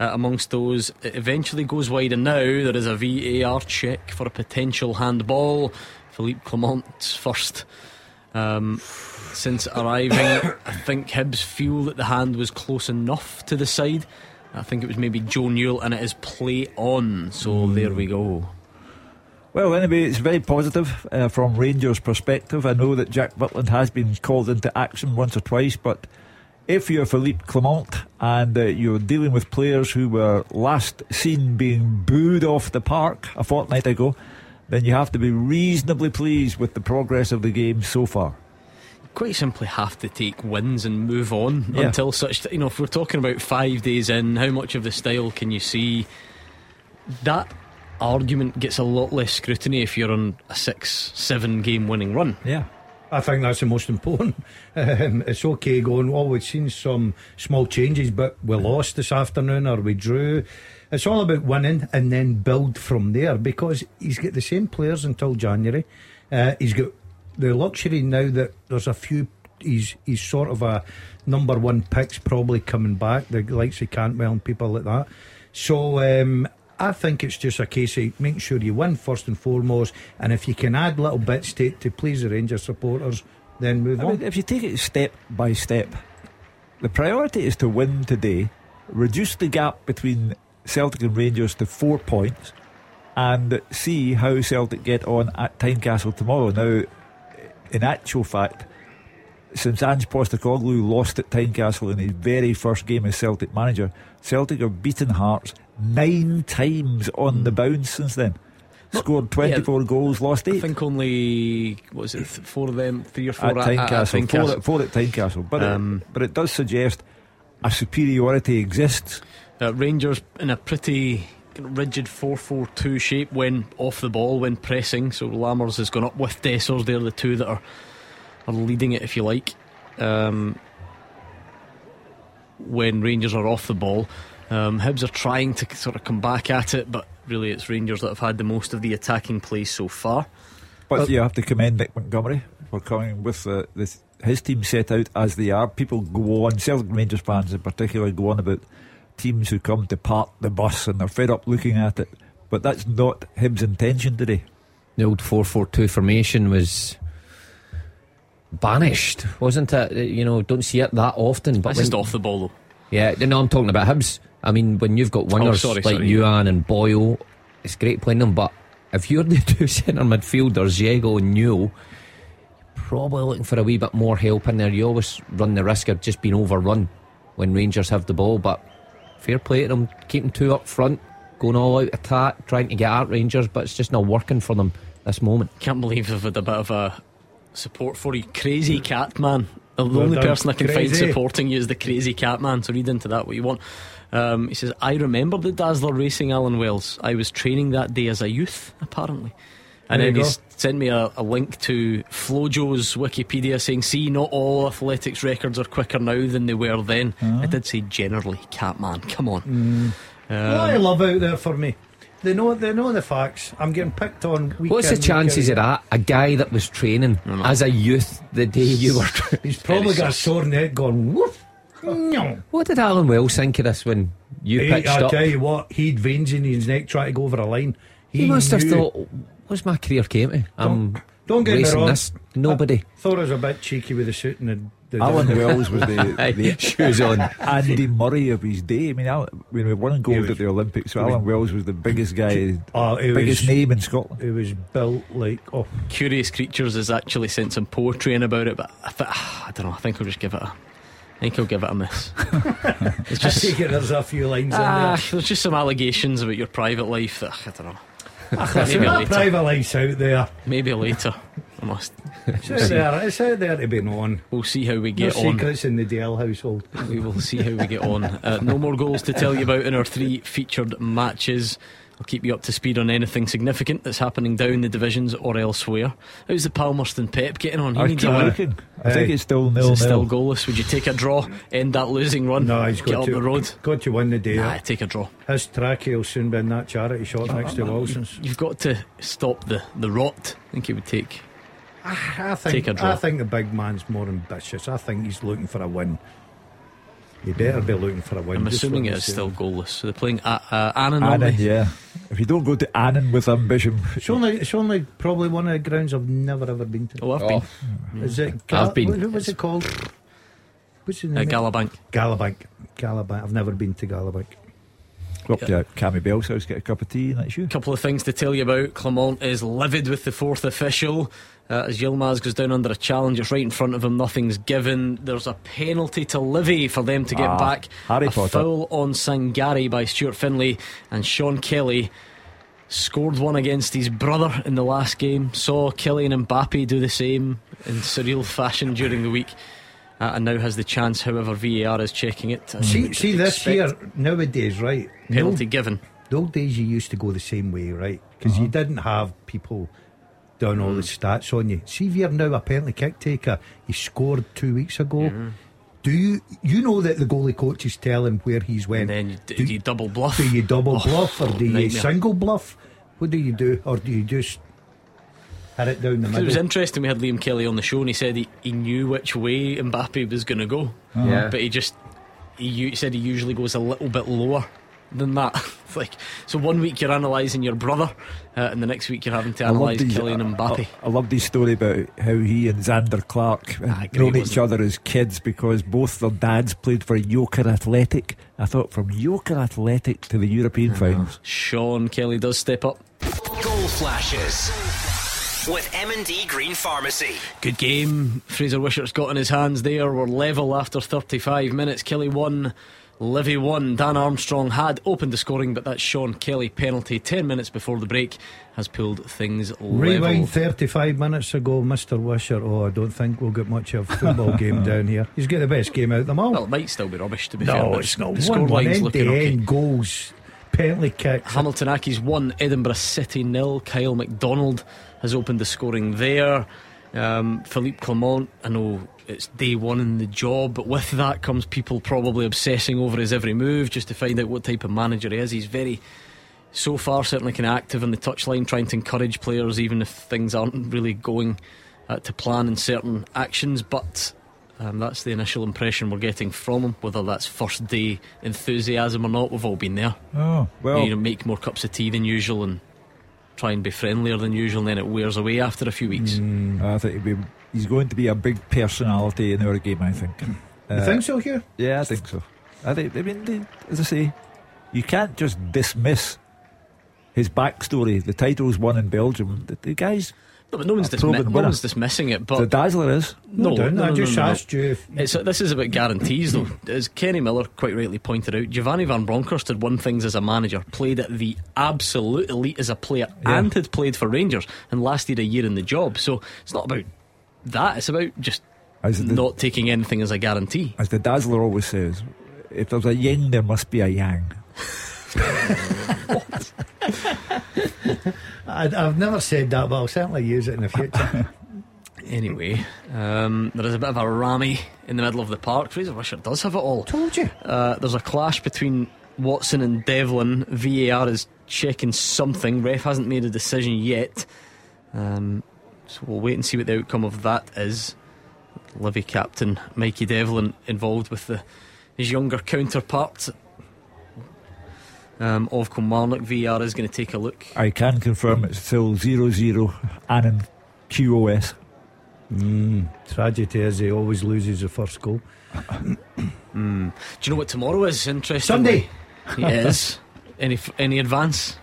amongst those. It eventually goes wide, and now there is a VAR check for a potential handball. Philippe Clement's first since arriving. I think Hibs feel that the hand was close enough to the side. I think it was maybe Joe Newell, and it is play on. So there we go. Well, anyway, it's very positive from Rangers' perspective. I know that Jack Butland has been called into action once or twice, but if you're Philippe Clement and you're dealing with players who were last seen being booed off the park a fortnight ago, then you have to be reasonably pleased with the progress of the game so far. Quite simply have to take wins and move on until such you know, if we're talking about 5 days in, how much of the style can you see? That argument gets a lot less scrutiny if you're on a 6-7 game winning run. Yeah, I think that's the most important. It's okay going, well, we've seen some small changes, but we lost this afternoon or we drew. It's all about winning and then build from there, because he's got the same players until January. He's got the luxury now that there's a few. He's sort of a number one picks probably coming back, the likes of Cantwell and people like that. So I think it's just a case of making sure you win first and foremost, and if you can add little bits to please the Rangers supporters, then move on. I mean, if you take it step by step, the priority is to win today, reduce the gap between Celtic and Rangers to 4 points, and see how Celtic get on at Tynecastle tomorrow. Now, in actual fact, since Ange Postecoglou lost at Tynecastle in his very first game as Celtic manager, Celtic have beaten Hearts 9 times on the bounce since then. Scored 24 goals, lost 8. I think only, what is it, 4 of them, 3 or 4 at Tynecastle. 4 at Tynecastle. But it does suggest a superiority exists. Rangers in a pretty rigid 4-4-2 shape when off the ball, when pressing. So Lammers has gone up with Dessers. They're the two that are leading it, if you like. When Rangers are off the ball, Hibs are trying to sort of come back at it, but really it's Rangers that have had the most of the attacking play so far. But you have to commend Nick Montgomery for coming with his team set out as they are. People go on, Celtic Rangers fans in particular, go on about teams who come to park the bus and they're fed up looking at it, but that's not Hibs' intention today. The old 4-4-2 formation was banished, wasn't it? You know, don't see it that often. But this is off the ball though. Yeah, no, I'm talking about Hibs. I mean, when you've got wingers Ewan and Boyle, it's great playing them, but if you're the two centre midfielders, Diego and Newell, you're probably looking for a wee bit more help in there. You always run the risk of just being overrun when Rangers have the ball, but fair play to them, keeping 2 up front, going all out attack, trying to get at Rangers, but it's just not working for them this moment. Can't believe they've had a bit of a support for you. Crazy Cat Man The only person I can find supporting you is the crazy cat man, so read into that what you want. He says, I remember the Dazzler racing Alan Wells. I was training that day as a youth, apparently. And then he sent me a link to Flojo's Wikipedia saying, see, not all athletics records are quicker now than they were then. I did say generally, Catman, come on. What I love out there for me, They know the facts. I'm getting picked on weekend. What's the chances of that? A guy that was training as a youth the day you were he's probably got a sore neck going woof. No. What did Alan Wells think of this when you pitched up? I tell you what, he'd veins in his neck trying to go over a line. He must have thought, what's my career came to? Don't get me wrong, this nobody. I thought I was a bit cheeky with the shooting and Alan Wells was the shoes on Andy Murray of his day. I mean, when we won gold at the Olympics, so Alan Wells was the biggest guy, biggest name in Scotland. It was built like Curious Creatures has actually sent some poetry in about it, but I don't know. I think I'll just give it a miss. It's just, I take it there's a few lines in there. There's just some allegations about your private life that I don't know. Maybe later. Private life's out there. Maybe later. I must. It's out there to be known. We'll see how we get on. Secrets in the DL household. We will see how we get on. No more goals to tell you about in our three featured matches. I'll keep you up to speed on anything significant that's happening down the divisions or elsewhere. How's the Palmerston Pep getting on? I think it's still nil-nil. Is it still goalless? Would you take a draw? End that losing run? No, he's got to get up the road. Got to win the day. Nah, take a draw. His trackie will soon be in that charity shot next to Wilson's. You've got to stop the rot. I think he would take. Take a draw. I think the big man's more ambitious. I think he's looking for a win. You better be looking for a win. I'm assuming it is still goalless. So they're playing Annan. Annan, yeah. If you don't go to Annan with ambition, it's only probably one of the grounds I've never ever been to. I've been. Is it? I've been. What was it called? What's the name? Galabank. I've never been to Galabank. Go up to Cammy Bell's house, get a cup of tea, and that's you. Couple of things to tell you about. Clement is livid with the fourth official as Yilmaz goes down under a challenge. It's right in front of him, nothing's given. There's a penalty to Livy for them to get back. Harry Potter. Foul on Sangari by Stuart Finlay, and Sean Kelly scored one against his brother in the last game. Saw Kelly and Mbappe do the same in surreal fashion during the week. And now has the chance, however VAR is checking it. See this here nowadays, right? Penalty given. The old days you used to go the same way, right? Because you didn't have people doing all the stats on you. See if you're now a penalty kick taker. You scored 2 weeks ago. Do you know that the goalie coach is telling where he's went? And then do you double bluff? Do you double bluff or do you single bluff? What do you do? Or do you just had it down the middle? It was interesting, we had Liam Kelly on the show and he said he knew which way Mbappe was going to go, but he said he usually goes a little bit lower than that. It's like, so 1 week you're analysing your brother and the next week you're having to analyse Kelly and Mbappe. I loved his story about how he and Xander Clark known each other as kids because both their dads played for Joker Athletic. I thought from Joker Athletic to the European finals. Sean Kelly does step up. Goal flashes with M&D Green Pharmacy. Good game. Fraser Wishart's got in his hands there. We're level after 35 minutes. Kelly 1, Livy 1. Dan Armstrong had opened the scoring, but that Sean Kelly penalty 10 minutes before the break has pulled things level. Rewind 35 minutes ago, Mr Wishart. I don't think we'll get much of a football game down here. He's got the best game out of them all. Well, it might still be rubbish, to be fair. No, it's not. The scoreline's looking okay. Goals, penalty kicks. Hamilton Accies 1, Edinburgh City 0. Kyle MacDonald has opened the scoring there. Philippe Clement, I know it's day one in the job, but with that comes people probably obsessing over his every move just to find out what type of manager he is. He's very, so far, certainly kind of active on the touchline, trying to encourage players even if things aren't really going to plan in certain actions. But that's the initial impression we're getting from him. Whether that's first day enthusiasm or not, we've all been there. You make more cups of tea than usual and try and be friendlier than usual, and then it wears away after a few weeks. I think he's going to be a big personality in our game, I think. You think so, Hugh? Yeah, I think so. As I say, you can't just dismiss his backstory. The titles won in Belgium. The guy's no one's dismissing it, but the Dazzler is. No, I just asked you if this is about guarantees though. As Kenny Miller quite rightly pointed out, Giovanni van Bronckhorst had won things as a manager, played at the absolute elite as a player, and had played for Rangers and lasted a year in the job. So it's not about that, it's about just As the, not taking anything as a guarantee. As the Dazzler always says, if there's a yin, there must be a yang. What? I've never said that, but I'll certainly use it in the future. Anyway, there is a bit of a rammy in the middle of the park. Fraser Wishart does have it all. Told you. There's a clash between Watson and Devlin. VAR is checking something. Ref hasn't made a decision yet. So we'll wait and see what the outcome of that is. Livy captain Mikey Devlin involved with his younger counterpart of Kilmarnock. VAR is going to take a look. I can confirm it's still 0-0 Annan QOS. Tragedy is he always loses the first goal. Do you know what tomorrow is? Interesting. Sunday. Yes. Any advance?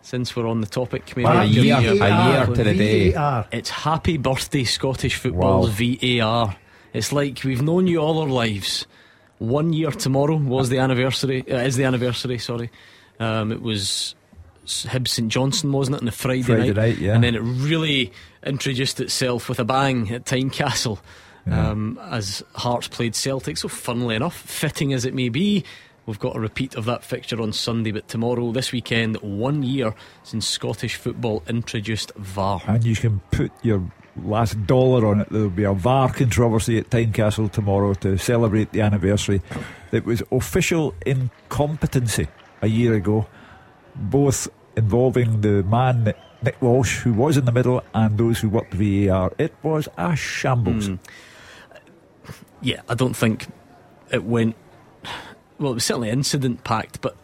Since we're on the topic, maybe a year to the day. It's happy birthday Scottish football's VAR. It's like we've known you all our lives. 1 year tomorrow was the anniversary. Is the anniversary? Sorry, it was Hibs St Johnstone, wasn't it? On the Friday night, yeah. And then it really introduced itself with a bang at Tynecastle, yeah. As Hearts played Celtic. So, funnily enough, fitting as it may be, we've got a repeat of that fixture on Sunday. But tomorrow, this weekend, 1 year since Scottish football introduced VAR. And you can put your last dollar on it. There'll be a VAR controversy at Tynecastle tomorrow to celebrate the anniversary. It was official incompetency a year ago, both involving the man Nick Walsh, who was in the middle, and those who worked VAR. It was a shambles. Yeah, I don't think it went... Well, it was certainly incident packed, but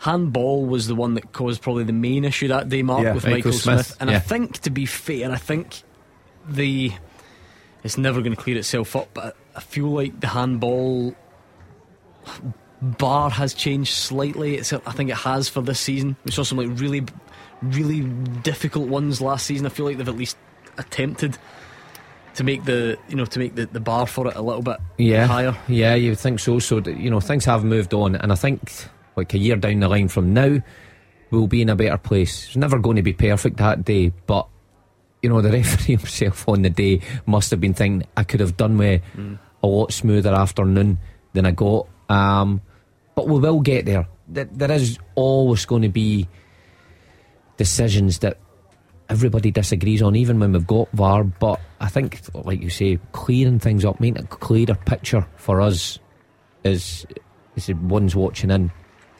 handball was the one that caused probably the main issue that day, Mark, with Michael Smith. And I think, to be fair, it's never going to clear itself up, but I feel like the handball bar has changed slightly. I think it has for this season. We saw some like really, really difficult ones last season. I feel like they've at least attempted to make the bar for it a little bit higher. Yeah, you would think so. So things have moved on, and I think like a year down the line from now, we'll be in a better place. It's never going to be perfect that day, but the referee himself on the day must have been thinking, I could have done with a lot smoother afternoon than I got. But we will get there. There is always going to be decisions that everybody disagrees on, even when we've got VAR. But I think, like you say, clearing things up, making a clearer picture for us is the ones watching in,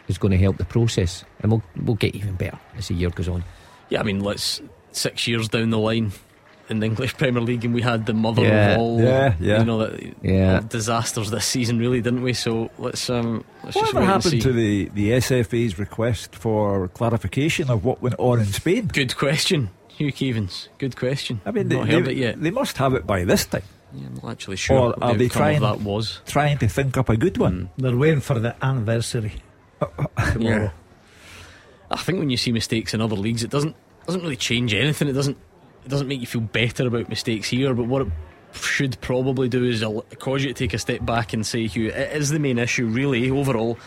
is going to help the process, and we'll get even better as the year goes on. Yeah, I mean, let's 6 years down the line in the English Premier League, and we had the mother of all disasters this season, really, didn't we? So let's just wait and see. What happened to the SFA's request for clarification of what went on in Spain? Good question. Hugh Keevans, good question. I mean, not heard it yet. They must have it by this time. Yeah, I'm not actually sure. Or are they trying to think up a good one? They're waiting for the anniversary. Yeah. I think when you see mistakes in other leagues, it doesn't really change anything. It doesn't make you feel better about mistakes here. But what it should probably do is cause you to take a step back and say, Hugh, it is the main issue really overall.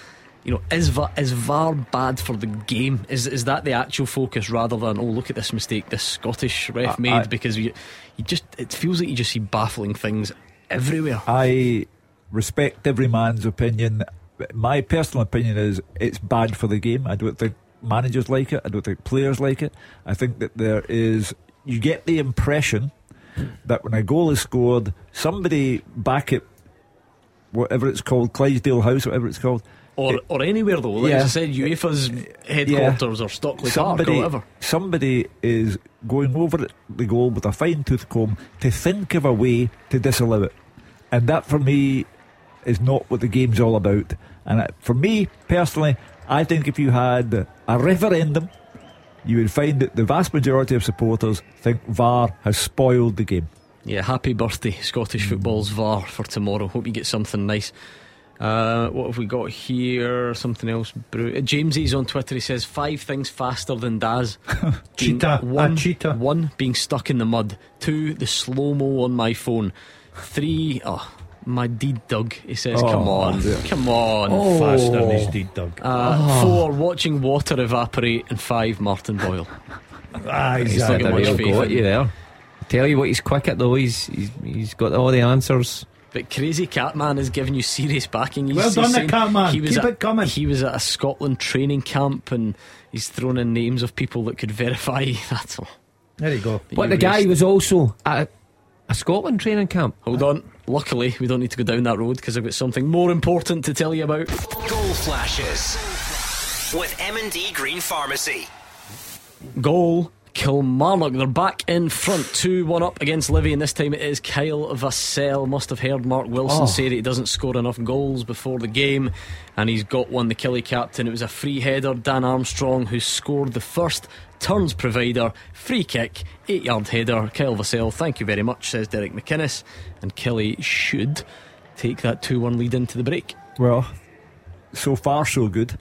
Is VAR bad for the game? Is that the actual focus, rather than, oh, look at this mistake this Scottish ref made? Because it feels like you just see baffling things everywhere. I respect every man's opinion. My personal opinion is it's bad for the game. I don't think managers like it. I don't think players like it. I think that you get the impression that when a goal is scored, somebody back at whatever it's called, Clydesdale House, whatever it's called. Or anywhere though, like as I said, UEFA's headquarters or Stockley Park or whatever. Somebody is going over the goal with a fine-tooth comb to think of a way to disallow it. And that for me is not what the game's all about. And for me personally, I think if you had a referendum, you would find that the vast majority of supporters think VAR has spoiled the game. Yeah, happy birthday Scottish football's VAR for tomorrow. Hope you get something nice. What have we got here? Something else. James E's on Twitter. He says 5 things faster than Daz. Cheetah. One, being stuck in the mud. 2, the slow-mo on my phone. 3, my deed dug. He says come on faster than his deed dug. 4, watching water evaporate. And 5, Martin Boyle. He's looking much faith. Tell you what, he's quick at though. He's got all the answers. But Crazy Catman has given you serious backing. He's, well done, the Catman. Keep it coming. He was at a Scotland training camp and he's thrown in names of people that could verify that. There you go. But the guy was also at a Scotland training camp. Hold on. Luckily, we don't need to go down that road because I've got something more important to tell you about. Goal Flashes with M&D Green Pharmacy. Goal. Kilmarnock, they're back in front 2-1 up against Livy, and this time it is Kyle Vassell. Must have heard Mark Wilson say that he doesn't score enough goals before the game, and he's got one, the Killie captain. It was a free header. Dan Armstrong, who scored the first, turns provider, free kick, 8-yard header. Kyle Vassell, thank you very much, says Derek McInnes, and Killie should take that 2-1 lead into the break. Well, so far so good,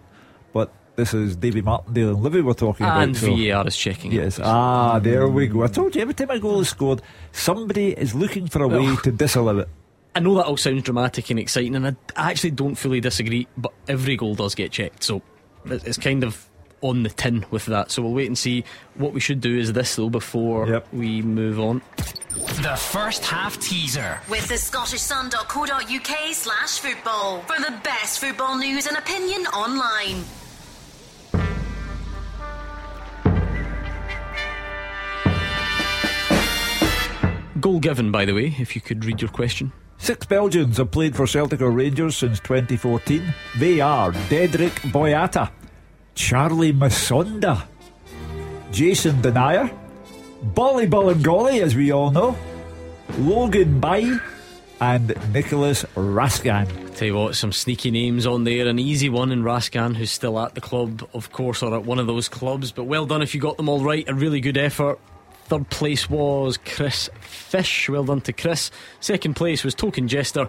but this is David Martindale and Livy we're talking and about. And VAR is checking. Yes, there we go. I told you, every time a goal is scored, somebody is looking for a way to disallow it. I know that all sounds dramatic and exciting, and I actually don't fully disagree, but every goal does get checked, so it's kind of on the tin with that. So we'll wait and see. What we should do is this though, before we move on. The first half teaser with the ScottishSun.co.uk/football for the best football news and opinion online. Goal given, by the way, if you could read your question. 6 Belgians have played for Celtic or Rangers since 2014. They are Dedrick Boyata, Charlie Masonda, Jason Denier, Bolly Bolingoli, as we all know, Logan Bai, and Nicholas Raskan. Tell you what, some sneaky names on there. An easy one in Raskan, who's still at the club, of course, or at one of those clubs. But well done if you got them all right. A really good effort. Third place was Chris Fish. Well done to Chris. Second place was Token Jester,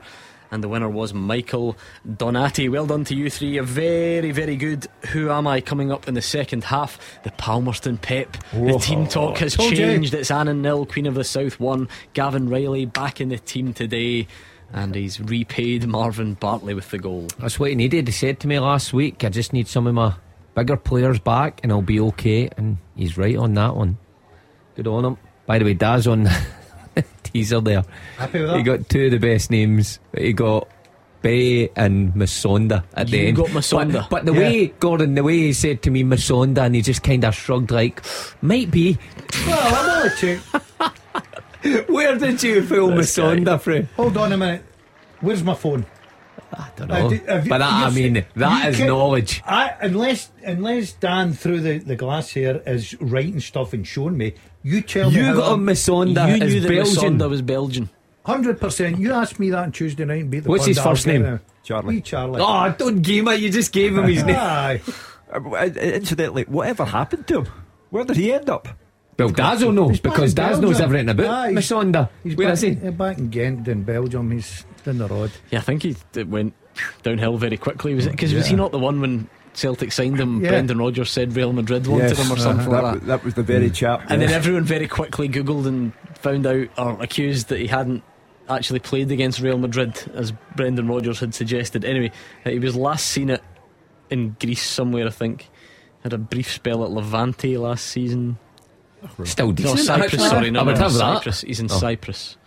and the winner was Michael Donati. Well done to you three. A very, very good Who Am I coming up in the second half. The Palmerston Pep. The team talk has changed. It's Annan 0, Queen of the South 1. Gavin Riley back in the team today, and he's repaid Marvin Bartley with the goal. That's what he needed. He said to me last week, I just need some of my bigger players back and I'll be okay. And he's right on that one. Good on him. By the way, Daz on teaser there. Happy with that? He got two of the best names. He got Bay and Masonda at the end. You got Masonda. But the way, Gordon, the way he said to me Masonda, and he just kind of shrugged like, might be. Well, I'm not. Where did you fool Masonda from? Hold on a minute. Where's my phone? I don't know. Knowledge. Unless Dan through the glass here is writing stuff and showing me, you tell me. You got a Masonda. You knew that Masonda was Belgian. 100%. You asked me that on Tuesday night and beat the. What's his first name? Charlie. Charlie. Oh, don't give me. You just gave him his name. Incidentally, whatever happened to him? Where did he end up? Well, Dazzo knows, because Daz knows everything about Masonda. Where is he? Back in Ghent in Belgium. He's in the rod. Yeah, I think it went downhill very quickly. Was it? Because was he not the one when Celtic signed him? Yeah. Brendan Rodgers said Real Madrid wanted him or something like that. That was the very chap. And then everyone very quickly googled and found out or accused that he hadn't actually played against Real Madrid, as Brendan Rodgers had suggested. Anyway, he was last seen it in Greece somewhere, I think. Had a brief spell at Levante last season. Still decent. No, Cyprus. Sorry, no, Cyprus. He's in Cyprus.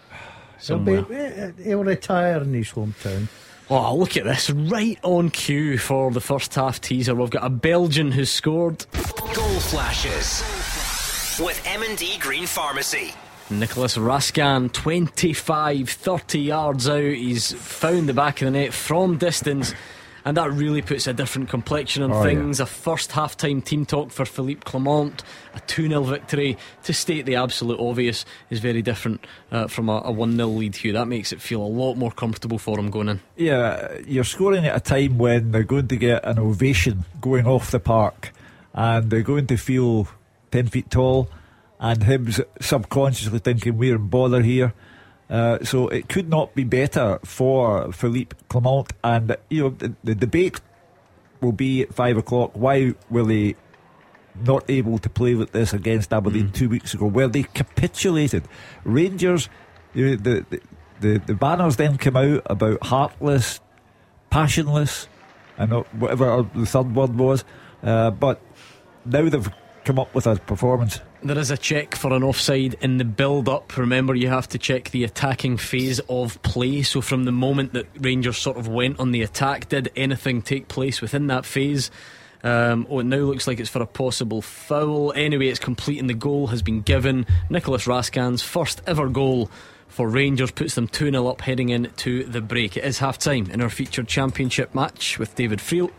He'll retire in his hometown. Oh, look at this. Right on cue for the first half teaser. We've got a Belgian who's scored. Goal Flashes with M&D Green Pharmacy. Nicholas Raskan, 25, 30 yards out. He's found the back of the net from distance, and that really puts a different complexion on things. A first half-time team talk for Philippe Clement. A 2-0 victory, to state the absolute obvious, is very different from a 1-0 lead, Hugh. That makes it feel a lot more comfortable for him going in. Yeah, you're scoring at a time when they're going to get an ovation going off the park, and they're going to feel 10 feet tall, and Hibs subconsciously thinking, we're in bother here. So it could not be better for Philippe Clement. And you know, the debate will be at 5 o'clock. Why were they not able to play like this against Aberdeen 2 weeks ago, where they capitulated? Rangers, you know, the banners then came out about heartless, passionless, and whatever the third word was, but now they've come up with a performance. There is a check for an offside in the build-up. Remember, you have to check the attacking phase of play. So from the moment that Rangers sort of went on the attack, did anything take place within that phase? It now looks like it's for a possible foul. Anyway, it's complete and the goal has been given. Nicholas Raskan's first ever goal for Rangers puts them 2-0 up heading into the break. It is half-time in our featured championship match with David Friel.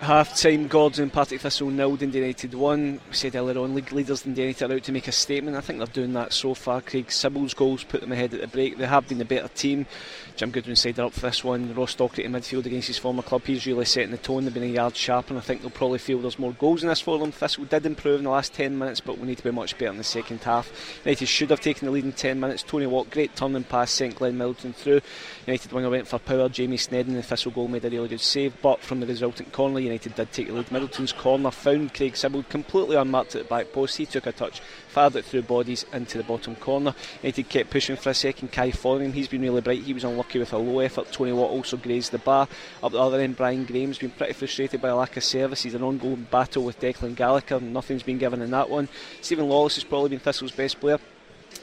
Half-time, Gordon, Partick Thistle 0, Dundee United 1. We said earlier on, league leaders Dundee United are out to make a statement. I think they're doing that so far. Craig Sybil's goals put them ahead at the break. They have been a better team. Jim Goodwin said they're up for this one. Ross Docherty in midfield against his former club, he's really setting the tone. They've been a yard sharp, and I think they'll probably feel there's more goals in this for them. Thistle did improve in the last 10 minutes, but we need to be much better in the second half. United should have taken the lead in 10 minutes. Tony Watt, great turn and pass, sent Glenn Middleton through. United winger went for power. Jamie Snedden, the Thistle goal, made a really good save, but from the resultant corner, United did take the lead. Middleton's corner found Craig Sybil completely unmarked at the back post. He took a touch, fired it through bodies into the bottom corner. United kept pushing for a second. Kai Fotheringham, he's been really bright. He was unlucky with a low effort. Tony Watt also grazed the bar. Up the other end, Brian Graham's been pretty frustrated by a lack of service. He's an ongoing battle with Declan Gallagher, and nothing's been given in that one. Stephen Lawless has probably been Thistle's best player.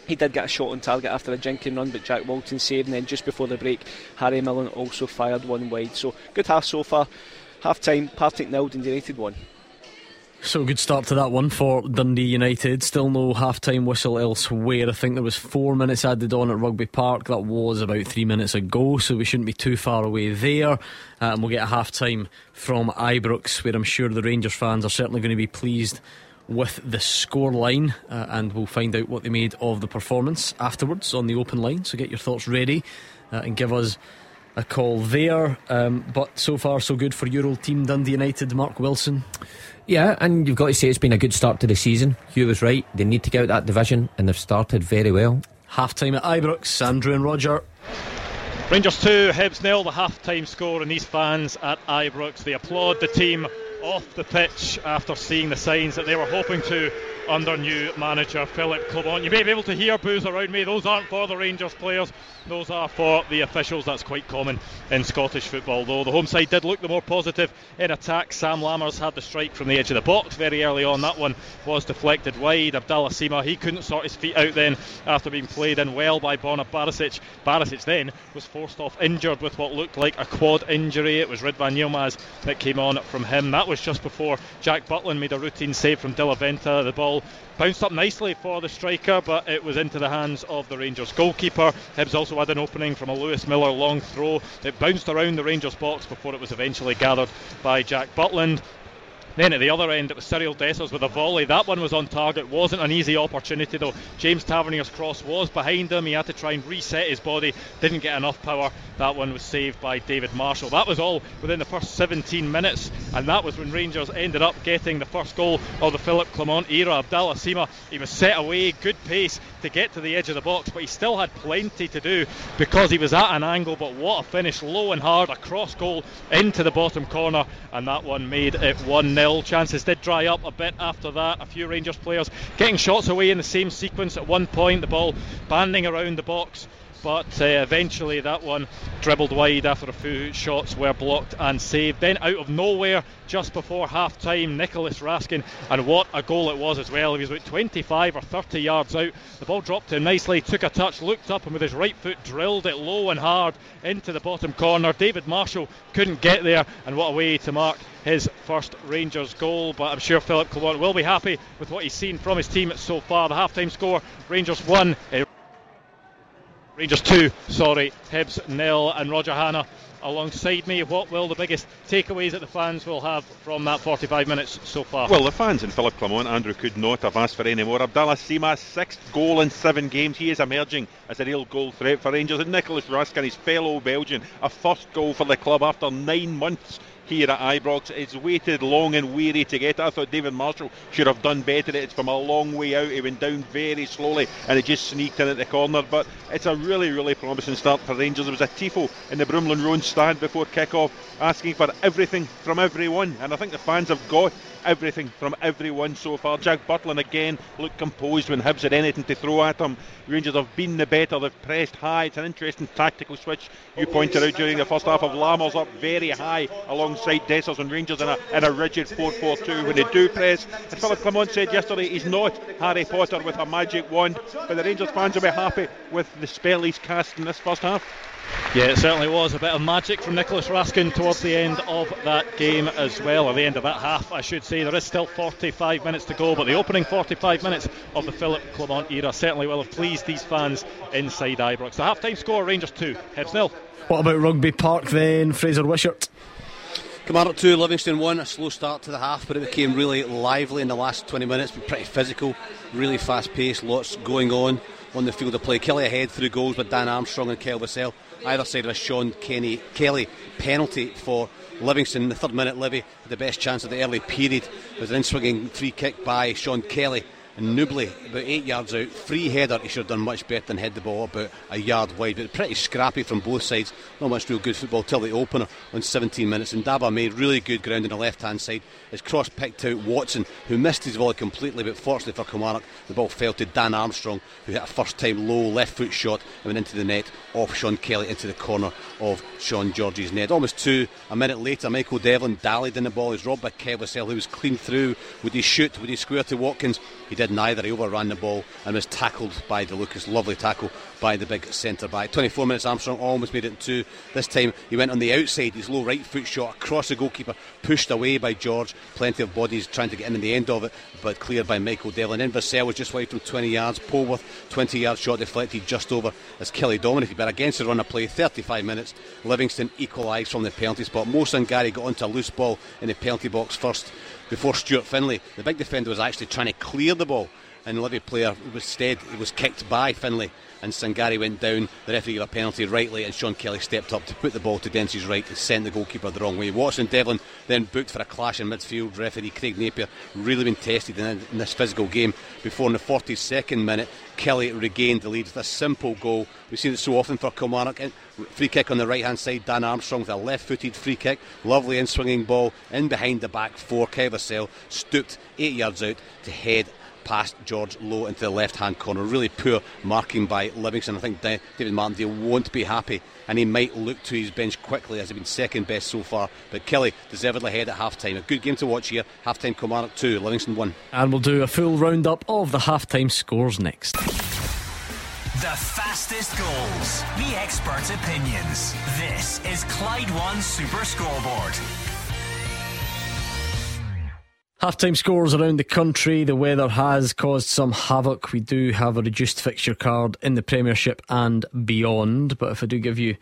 He did get a shot on target after a jinking run, but Jack Walton saved, and then just before the break, Harry Millen also fired one wide. So good half so far. Half time, Partick 0, Dundee United 1. So good start to that one for Dundee United. Still no half time whistle elsewhere. I think there was 4 minutes added on at Rugby Park. That was about 3 minutes ago, so we shouldn't be too far away there. And we'll get a half time from Ibrox, where I'm sure the Rangers fans are certainly going to be pleased with the scoreline, and we'll find out what they made of the performance afterwards on the open line. So get your thoughts ready and give us a call there. But so far so good for your old team Dundee United, Mark Wilson. Yeah, and you've got to say it's been a good start to the season. Hugh was right, they need to get out that division, and they've started very well. Half time at Ibrox, Andrew and Roger. Rangers 2, Hibs 0, the half time score, and these fans at Ibrox, they applaud the team off the pitch after seeing the signs that they were hoping to under new manager Philippe Clement. You may be able to hear boos around me. Those aren't for the Rangers players, those are for the officials. That's quite common in Scottish football, though. The home side did look the more positive in attack. Sam Lammers had the strike from the edge of the box very early on. That one was deflected wide. Abdallah Sima, he couldn't sort his feet out then after being played in well by Borna Barisic. Barisic then was forced off injured with what looked like a quad injury. It was Ridvan Yilmaz that came on from him. That was just before Jack Butland made a routine save from Dilaventa. The ball bounced up nicely for the striker, but it was into the hands of the Rangers goalkeeper. Hibs also had an opening from a Lewis Miller long throw. It bounced around the Rangers box before it was eventually gathered by Jack Butland. Then at the other end, it was Cyril Dessers with a volley. That one was on target. Wasn't an easy opportunity, though. James Tavernier's cross was behind him. He had to try and reset his body. Didn't get enough power. That one was saved by David Marshall. That was all within the first 17 minutes. And that was when Rangers ended up getting the first goal of the Philippe Clement era. Abdallah Sima, he was set away. Good pace to get to the edge of the box, but he still had plenty to do because he was at an angle. But what a finish, low and hard, a cross goal into the bottom corner, and that one made it 1-0. Chances did dry up a bit after that. A few Rangers players getting shots away in the same sequence at one point, the ball banding around the box, but eventually that one dribbled wide after a few shots were blocked and saved. Then out of nowhere, just before half time, Nicholas Raskin, and what a goal it was as well. He was about 25 or 30 yards out. The ball dropped him nicely, took a touch, looked up, and with his right foot drilled it low and hard into the bottom corner. David Marshall couldn't get there, and what a way to mark his first Rangers goal. But I'm sure Philippe Clement will be happy with what he's seen from his team so far. The half time score, Rangers 2, Hibs 0, and Roger Hanna alongside me. What will the biggest takeaways that the fans will have from that 45 minutes so far? Well, the fans in Philippe Clement, Andrew, could not have asked for any more. Abdallah Sima's 6th goal in 7 games. He is emerging as a real goal threat for Rangers. And Nicholas Raskin, his fellow Belgian, a first goal for the club after 9 months here at Ibrox. It's waited long and weary to get it. I thought David Marshall should have done better. It's from a long way out. He went down very slowly and it just sneaked in at the corner. But it's a really, really promising start for Rangers. There was a tifo in the Broomland Road stand before kick-off, asking for everything from everyone. And I think the fans have got everything from everyone so far. Jack Butland again looked composed when Hibs had anything to throw at him. Rangers have been the better, they've pressed high. It's an interesting tactical switch you pointed out during the first half of Lammers up very high along side dressers and Rangers in a rigid 4-4-2 when they do press. And Philippe Clement said yesterday he's not Harry Potter with a magic wand, but the Rangers fans will be happy with the spell he's cast in this first half. Yeah, it certainly was a bit of magic from Nicholas Raskin towards the end of that game as well, or the end of that half I should say. There is still 45 minutes to go, but the opening 45 minutes of the Philippe Clement era certainly will have pleased these fans inside Ibrox. The half-time score, Rangers 2, Hibs 0. What about Rugby Park then, Fraser Wishart? Kilmarnock 2, Livingston 1. A slow start to the half, but it became really lively in the last 20 minutes. Pretty physical, really fast paced, lots going on the field of play. Kelly ahead through goals with Dan Armstrong and Kyle Vassell. Either side of a Sean Kelly penalty for Livingston. In the 3rd minute, Livy had the best chance of the early period. It was an in-swinging free kick by Sean Kelly. And Nubly, about 8 yards out, free header. He should have done much better than head the ball about a yard wide. But pretty scrappy from both sides. Not much real good football till the opener on 17 minutes. And Daba made really good ground on the left-hand side. His cross picked out Watson, who missed his volley completely. But fortunately for Kilmarnock, the ball fell to Dan Armstrong, who hit a first-time low left-foot shot and went into the net off Sean Kelly into the corner of Sean George's net. Almost 2 minutes later, Michael Devlin dallied in the ball. He was robbed by Kyle Vassell, who was clean through. Would he shoot? Would he square to Watkins? He did neither. He overran the ball and was tackled by De Lucas. Lovely tackle by the big centre-back. 24 minutes, Armstrong almost made it 2. This time he went on the outside. His low right foot shot across the goalkeeper, pushed away by George. Plenty of bodies trying to get in the end of it, but cleared by Michael Devlin. In Vassell was just wide from 20 yards. Polworth, 20-yard shot deflected just over as Kelly dominated. But against the run of play, 35 minutes, Livingston equalised from the penalty spot. Mo Sangari got onto a loose ball in the penalty box first, before Stuart Finlay. The big defender was actually trying to clear the ball, and the Livy player was kicked by Finlay, and Sangari went down. The referee gave a penalty rightly, and Sean Kelly stepped up to put the ball to Dempsey's right and sent the goalkeeper the wrong way. Watson Devlin then booked for a clash in midfield. Referee Craig Napier really been tested in this physical game before. In the 42nd minute, Kelly regained the lead with a simple goal. We've seen it so often for Kilmarnock. Free kick on the right hand side, Dan Armstrong with a left footed free kick, lovely in swinging ball in behind the back four. Kyle Vassell stooped 8 yards out to head past George Lowe into the left-hand corner. Really poor marking by Livingston. I think David Martindale won't be happy, and he might look to his bench quickly, as he's been second best so far. But Kelly deservedly ahead at half-time. A good game to watch here. Half-time, Kilmarnock 2, Livingston 1. And we'll do a full round-up of the half-time scores next. The fastest goals, the experts' opinions. This is Clyde One Super Scoreboard. Half-time scores around the country. The weather has caused some havoc. We do have a reduced fixture card in the Premiership and beyond, but if I do give you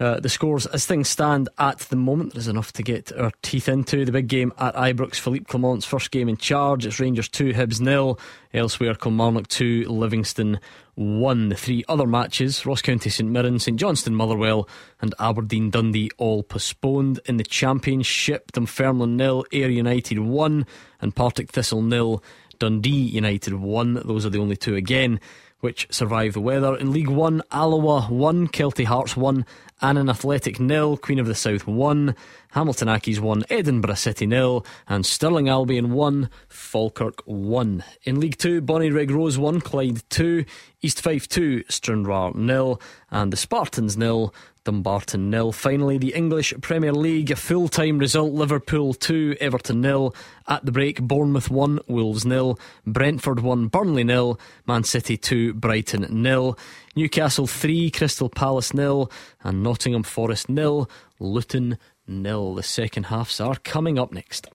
the scores as things stand at the moment, there's enough to get our teeth into. The big game at Ibrox, Philippe Clement's first game in charge. It's Rangers 2, Hibs 0. Elsewhere, Kilmarnock 2, Livingston 1. The three other matches, Ross County St Mirren, St Johnstone Motherwell and Aberdeen Dundee, all postponed. In the Championship, Dunfermline 0, Ayr United 1 and Partick Thistle 0, Dundee United 1. Those are the only two again which survive the weather. In League 1, Alloa 1, Kelty Hearts 1, Annan Athletic 0, Queen of the South 1, Hamilton Accies 1, Edinburgh City 0 and Stirling Albion 1, Falkirk 1. In League 2, Bonnie Rig Rose 1, Clyde 2, East Fife 2, Stranraer 0 and the Spartans 0, Dumbarton 0. Finally, the English Premier League, a full time result: Liverpool 2, Everton 0. At the break, Bournemouth 1, Wolves 0, Brentford 1, Burnley 0, Man City 2, Brighton 0, Newcastle 3, Crystal Palace 0 and Nottingham Forest 0, Luton 0. The second halves are coming up next.